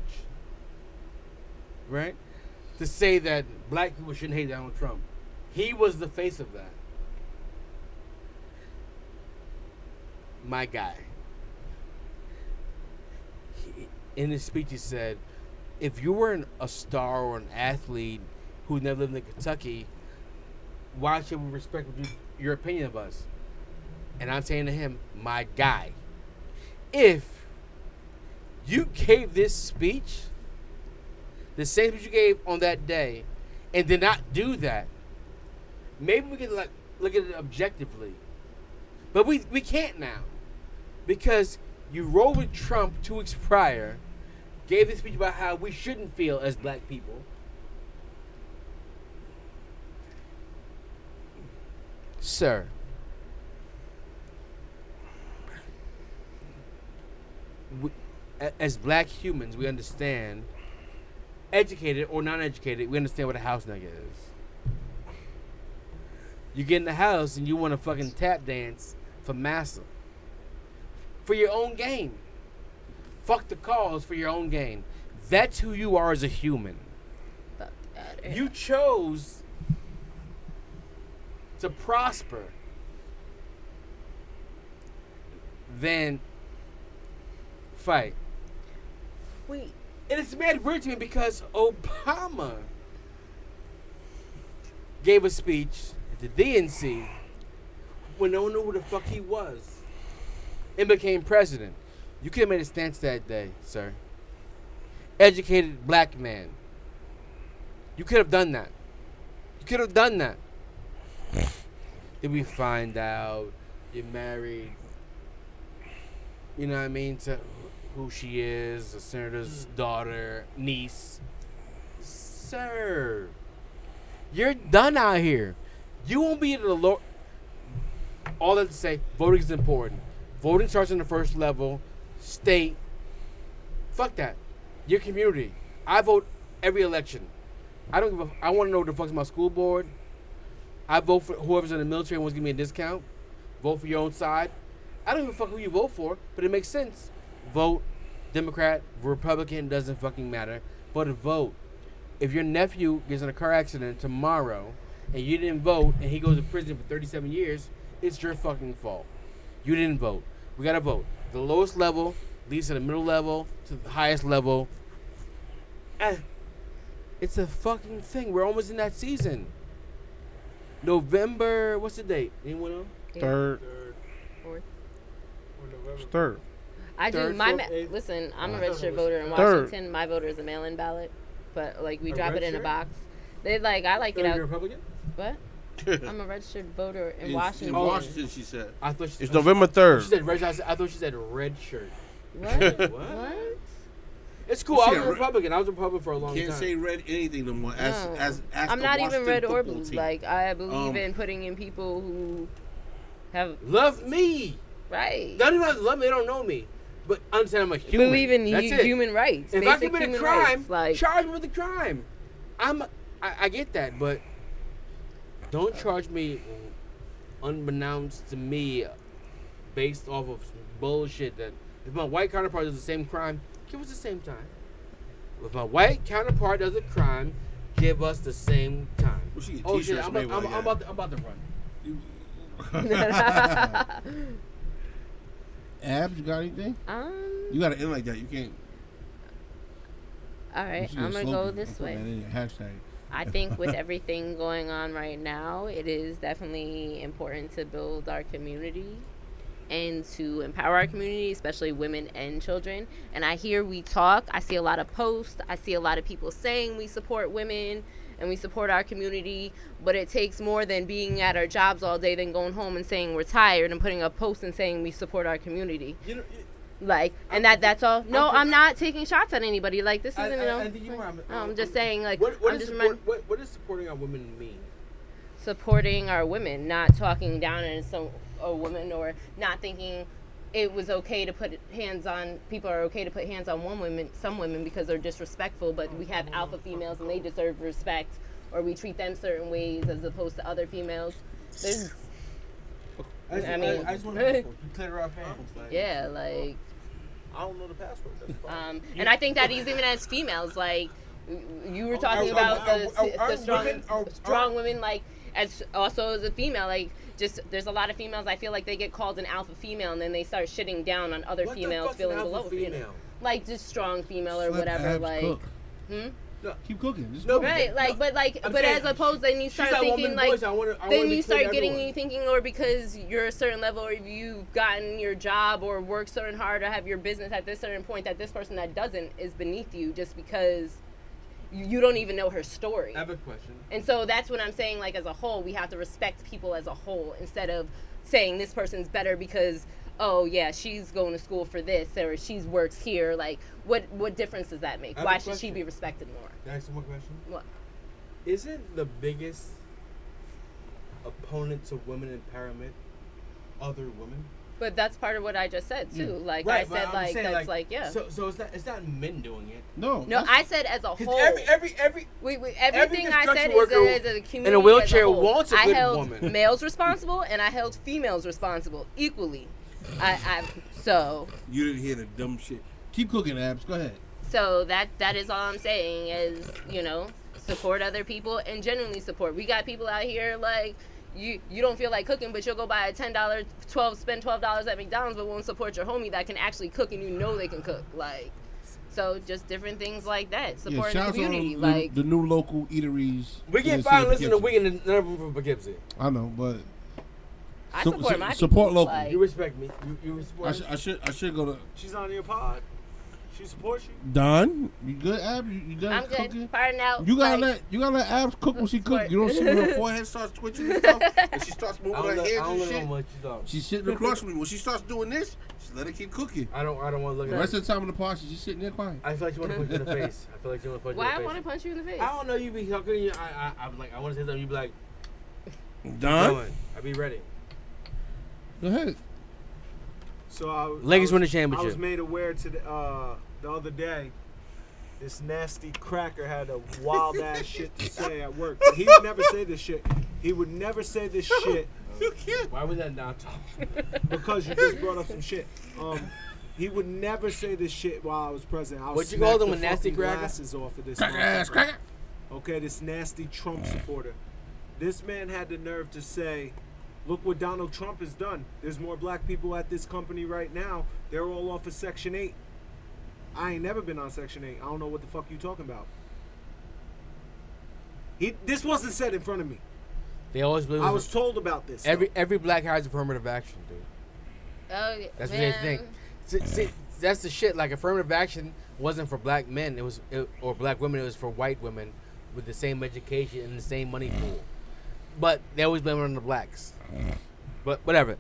right? To say that black people shouldn't hate Donald Trump. He was the face of that. My guy. He, in his speech he said, if you were an, a star or an athlete who never lived in Kentucky, why should we respect your opinion of us? And I'm saying to him, my guy, if you gave this speech, the same speech you gave on that day, and did not do that, maybe we can like look at it objectively. But we we can't now, because you rolled with Trump two weeks prior, gave this speech about how we shouldn't feel as black people. Sir. We, as black humans, we understand, educated or non-educated, we understand what a house nigga is. You get in the house and you want to fucking tap dance for massa. For your own gain. Fuck the cause for your own gain. That's who you are as a human. Fuck that, yeah. You chose to prosper than fight. Wait. And it's mad weird to me because Obama gave a speech at the D N C when no one knew who the fuck he was and became president. You could have made a stance that day, sir. Educated black man. You could have done that. You could have done that. Did we find out you're married? You know what I mean? To who she is, a senator's daughter, niece. Sir, you're done out here. You won't be at the Lord. All that to say, voting is important. Voting starts on the first level, state. Fuck that. Your community. I vote every election. I don't give a. I want to know what the fuck's my school board. I vote for whoever's in the military and wants to give me a discount. Vote for your own side. I don't give a fuck who you vote for, but it makes sense. Vote, Democrat, Republican, doesn't fucking matter. But vote. If your nephew gets in a car accident tomorrow and you didn't vote and he goes to prison for thirty-seven years, it's your fucking fault. You didn't vote. We gotta vote. The lowest level leads to the middle level to the highest level. Eh. It's a fucking thing. We're almost in that season. November, what's the date? Anyone know? Third. Third. Fourth. Third. I do. My ma- listen, I'm a registered voter in Washington. Third. My voter is a mail-in ballot, but like we drop it in a box. They like I like it out. You're a Republican? What? I'm a registered voter in, in Washington. In Washington, she said. I thought she said, it's November third. She said red. I, said, I thought she said red shirt. What? What? What? It's cool. I was a Republican. I was a Republican for a long time. Can't say red anything no more. As, no. As, as I'm not Washington even red or blue. Team. Like I believe um, in putting in people who have love me. Right. Not even love me. They don't know me. But understand, I'm a human. Believe in hu- human rights. If I commit a crime, rights, like, charge me with a crime. I'm. A, I, I get that, but don't charge me unbeknownst to me, based off of some bullshit. That if my white counterpart does the same crime, give us the same time. If my white counterpart does a crime, give us the same time. Well, she oh shit! I'm, I'm, I'm, I'm, about to, I'm about to run. Abs, you got anything? Um, you gotta end like that. You can't. All right, I'm gonna go this way. Hashtag. I think with everything going on right now, it is definitely important to build our community and to empower our community, especially women and children. And I hear we talk. I see a lot of posts. I see a lot of people saying we support women and we support our community, but it takes more than being at our jobs all day than going home and saying we're tired and putting up posts and saying we support our community. You know, it, like, and I'm, that that's all. No, I'm, I'm not taking shots at anybody. Like, this isn't, you know, I, I think you like, were, I'm, I'm just saying, like, what, what, I'm is just support, what, what does supporting our women mean? Supporting our women, not talking down on some a woman, or not thinking it was okay to put hands on people are okay to put hands on one women some women because they're disrespectful, but we have alpha females and they deserve respect, or we treat them certain ways as opposed to other females. There's I, just, I mean I, I just want to clear our hands, like, yeah, like I don't know the password, that's fine. Um and I think that even as females, like you were talking are, about are, the, are, are, the strong, women, are, strong women, like as also as a female, like just there's a lot of females, I feel like they get called an alpha female and then they start shitting down on other what females feeling below female? You know? Like just strong female or Slip whatever like cook. hmm No. Keep cooking. Just no, cook. Right, like, no. but like, I'm but saying, as opposed, then you start thinking, like, voice, I wanna, I then you start getting everyone. you thinking, or because you're a certain level, or you've gotten your job, or worked certain hard, or have your business at this certain point, that this person that doesn't is beneath you, just because you, you don't even know her story. I have a question. And so that's what I'm saying. Like, as a whole, we have to respect people as a whole instead of saying this person's better because, oh yeah, she's going to school for this, or she's works here. Like, what what difference does that make? Why should she be respected more? Can I ask you one question? What? Isn't the biggest opponent to women empowerment other women? But that's part of what I just said too. Mm. Like right, I said, like saying, that's like, like yeah. So so it's not it's not men doing it. No. No, I said as a whole. Every every every we, we, everything every I said is as a community. In a wheelchair wants a good woman. I held woman. males responsible and I held females responsible equally. I, I so you didn't hear the dumb shit. Keep cooking, Abs. Go ahead. So that that is all I'm saying is, you know, support other people and genuinely support. We got people out here like you you don't feel like cooking, but you'll go buy a ten dollar twelve spend twelve dollars at McDonald's, but won't support your homie that can actually cook and you know they can cook. Like, so just different things like that. Supporting yeah, the community, like the, the new local eateries. We get fine listening to we in another room from Poughkeepsie. I know, but. I support so, so, my support people, local. Like, you respect me. You, you support I, sh- me. I should. I should go to. She's on your pod. She supports you. Don, you good, Ab? You, you good? I'm good. Cooking? Pardon out. You gotta like, let. You gotta let Abs cook when she cooks. You don't see when her forehead starts twitching and stuff, and she starts moving her hands and shit. Much, she's sitting across from me. When she starts doing this, just let her keep cooking. I don't. I don't want to look at her. The rest of the time in the pod, she's sitting there quiet. I feel like you want to punch me in the face. I feel like you want to punch me in the face. Why I want to punch you in the face? I don't know. You be talking. I. I. I'm like. I want to say something. You be like. Don, I'll be ready. Go ahead. So I, Lakers I was, win the championship. I was made aware to the, uh, the other day. This nasty cracker had a wild ass shit to say at work. But he would never say this shit. He would never say this shit. You can't. Why was that not talking? Because you just brought up some shit. Um, he would never say this shit while I was present. I what you call them? A nasty cracker? Glasses off of this cracker ass cracker. Okay, this nasty Trump supporter. This man had the nerve to say, look what Donald Trump has done. There's more black people at this company right now. They're all off of Section eight. I ain't never been on Section eight. I don't know what the fuck you talking about. He, this wasn't said in front of me. They always believe I was it. told about this. Every though. every black has affirmative action, dude. Oh, that's man. what they think. See, see, that's the shit. Like, affirmative action wasn't for black men. It was it, or black women. It was for white women with the same education and the same money pool. But they always blame it on the blacks. But whatever.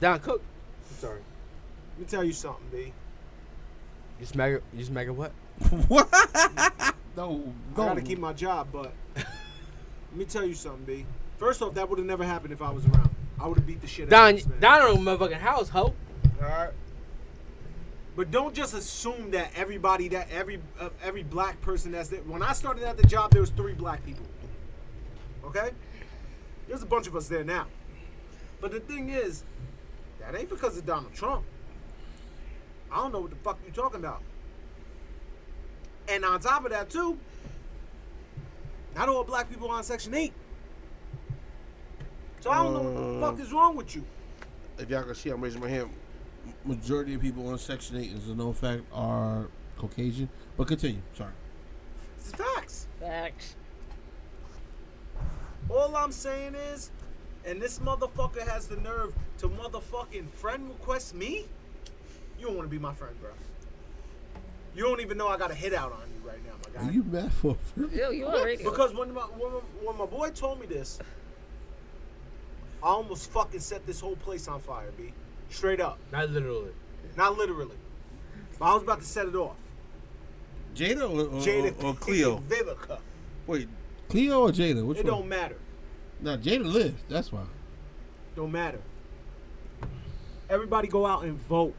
Don, cook. I'm sorry. Let me tell you something, B. You smack it, you smack it what? What? No, go. I gotta keep my job, but let me tell you something, B. First off, that would have never happened if I was around. I would have beat the shit Don, out of this man. Don don't own my fucking house, ho. Alright. But don't just assume that everybody, that every uh, every black person that's there. When I started at the job, there was three black people. Okay? There's a bunch of us there now. But the thing is, that ain't because of Donald Trump. I don't know what the fuck you talking about. And on top of that, too, not all black people are on Section eight. So I don't um, know what the fuck is wrong with you. If y'all can see, I'm raising my hand. Majority of people on Section eight, as a known fact, are Caucasian. But continue. Sorry. This is facts. Facts. All I'm saying is, and this motherfucker has the nerve to motherfucking friend request me? You don't want to be my friend, bro. You don't even know I got a hit out on you right now, my guy. Are you mad for friend? Yo, you already. Because when my, when my when my boy told me this, I almost fucking set this whole place on fire, B. Straight up. Not literally. Not literally. But I was about to set it off. Jada or, or, Jada or, or Cleo? Vivica. Wait, Cleo or Jada? Which it one? Don't matter. No, Jada lives. That's why. Don't matter. Everybody go out and vote.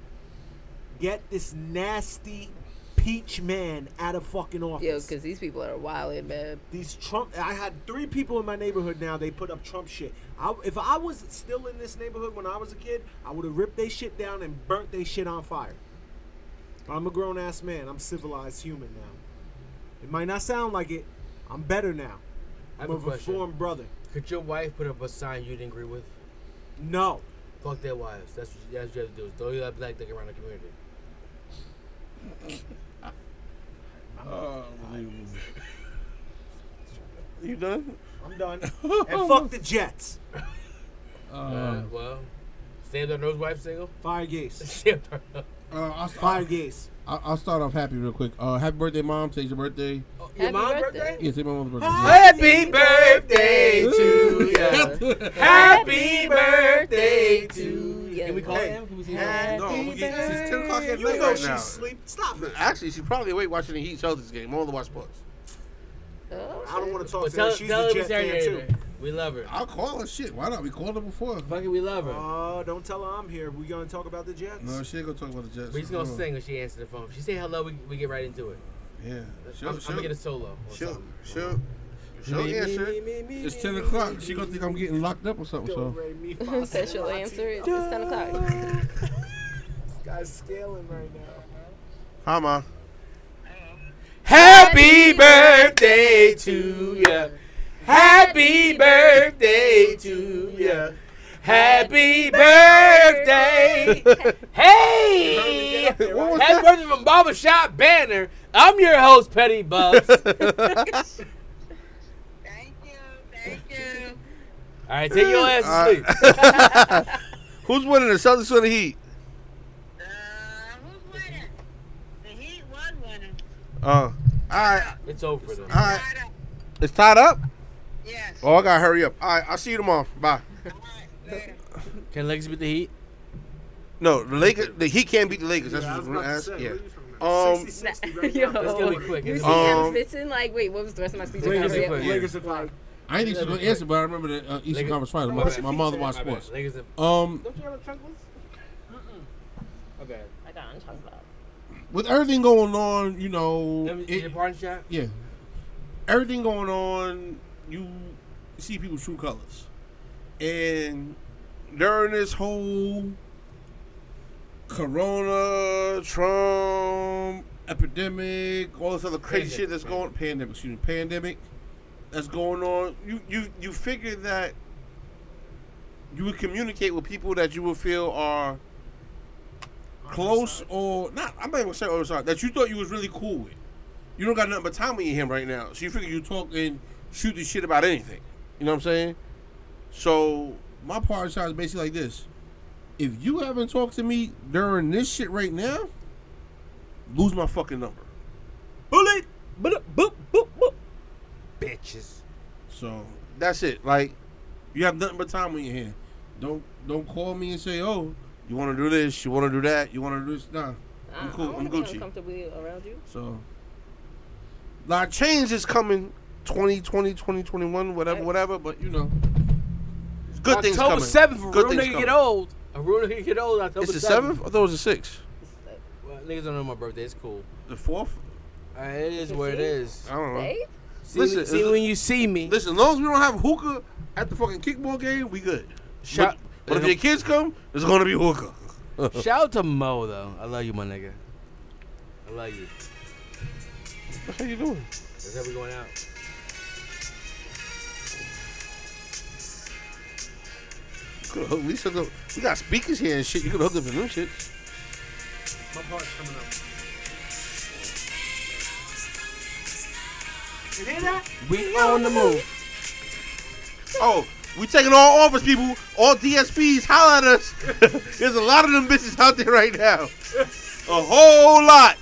Get this nasty peach man out of fucking office. Yo, because these people are wilding, man. These Trump... I had three people in my neighborhood now. They put up Trump shit. I, if I was still in this neighborhood when I was a kid, I would have ripped their shit down and burnt their shit on fire. I'm a grown-ass man. I'm a civilized human now. It might not sound like it. I'm better now. I'm a reformed brother. Could your wife put up a sign you didn't agree with? No. Fuck their wives. That's what you have to do. Throw your black dick around the community. Oh, you done? I'm done. And fuck the Jets. Uh, uh, well, saved our nose wife single? Fire gaze. Uh, I'll start, I'll, I'll start off happy real quick. Uh, happy birthday, Mom. Today's your birthday. Oh, your happy mom's birthday? birthday? Yeah, today's my mom's birthday. Happy birthday to you. Happy birthday to you. Can we call hey, him? Can we see him? No, we get, it's ten o'clock at night right now. You know she's sleep. Stop it. Actually, she's probably awake watching the Heat Celtics game. I only watch sports. Oh, I don't want to talk well, to tell, her. She's tell a Jet fan, too. We love her. I'll call her shit. Why not? We called her before. Fuck it, we love her. Oh, uh, don't tell her I'm here. We going to talk about the Jets? No, she ain't going to talk about the Jets. We're just going to sing when she answers the phone. If she say hello, we, we get right into it. Yeah. She'll, I'm, I'm going to get a solo. She'll, she'll, she'll answer me, me, me, It's ten o'clock. She's going to think I'm getting locked up or something. So she'll answer it. It's ten o'clock. This guy's scaling right now. Hi, Ma. Happy birthday to ya. Happy birthday to ya. Happy birthday. Hey. Happy birthday from Barbershop Banner. I'm your host, Petty Bugs. Thank you. Thank you. All right, take your ass to sleep. Who's winning the Celtics or the Heat? Uh, who's winning? The Heat was winning. Oh, uh, all right. It's over for them. All right. It's tied up? Yes. Oh, I gotta hurry up. All right, I'll see you tomorrow. Bye. All right, later. Can Lakers beat the Heat? No, the Lakers. The Heat can't beat the Lakers. That's yeah, what I was gonna ask. Yeah. Um, sixty, sixty right yo, that's gonna be quick. You see him fitting like, wait, what was the rest of my speech? Lakers are five. Lakers are five. I ain't even gonna answer, but I remember the uh, Eastern Conference Final. My, my mother watched sports. Lakers are. Um. Don't you have a chunkless? Mm-mm. Okay. I got unchunkless. With everything going on, you know. Is it party shot? Yeah. Everything going on. You see people's true colors. And during this whole Corona, Trump, epidemic, all this other crazy pandemic, shit that's pandemic. going pandemic, excuse me, pandemic that's going on, you, you, you figure that you would communicate with people that you would feel are close or not, I'm not even saying oh, sorry, that you thought you was really cool with. You don't got nothing but time with him right now. So you figure you talk and shoot this shit about anything. You know what I'm saying? So my part is basically like this. If you haven't talked to me during this shit right now, lose my fucking number. Bullet! Boop, boop, boop. Bitches. So that's it. Like, you have nothing but time on your hand. Don't don't call me and say, oh, you wanna do this, you wanna do that, you wanna do this. Nah. I, I'm cool. I I'm Gucci. Comfortably around you. So a lot of change is coming. twenty twenty, twenty twenty-one, whatever, whatever, but you know. Good October things coming. October seventh, good a real nigga get old. A real nigga get old October seventh. It's the seventh? seventh? I thought it was the sixth. Well, niggas don't know my birthday. It's cool. The fourth? Uh, it is what it is. I don't know. Eight? See, listen, see when you see me. Listen, as long as we don't have hookah at the fucking kickball game, we good. Shout, but, but if your kids come, it's going to be hookah. Shout out to Mo, though. I love you, my nigga. I love you. How you doing? That's how we going out. At least hook up. We got speakers here and shit. You could hook up in them shit. My part's coming up. You hear that? We on the move. Oh, we taking all office people, all D S Ps, holler at us. There's a lot of them bitches out there right now. A whole lot.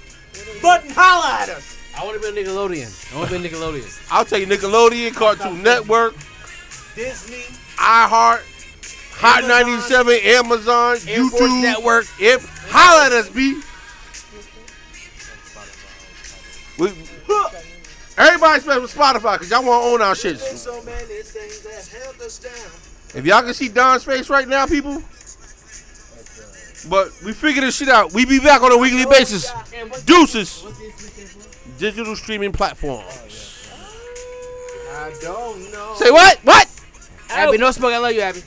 But holler at us. I want to be a Nickelodeon. I want to be a Nickelodeon. I'll take Nickelodeon, Cartoon Network, Disney, iHeart, Hot ninety-seven, Amazon, Air YouTube Force Network. If holler at us, B. We, everybody spent with Spotify because y'all want to own our shit. So if y'all can see Don's face right now, people. But we figure this shit out. We be back on a weekly basis. Deuces. Digital streaming platforms. I don't know. Say what? What? Abby, no smoke. I love you, Abby.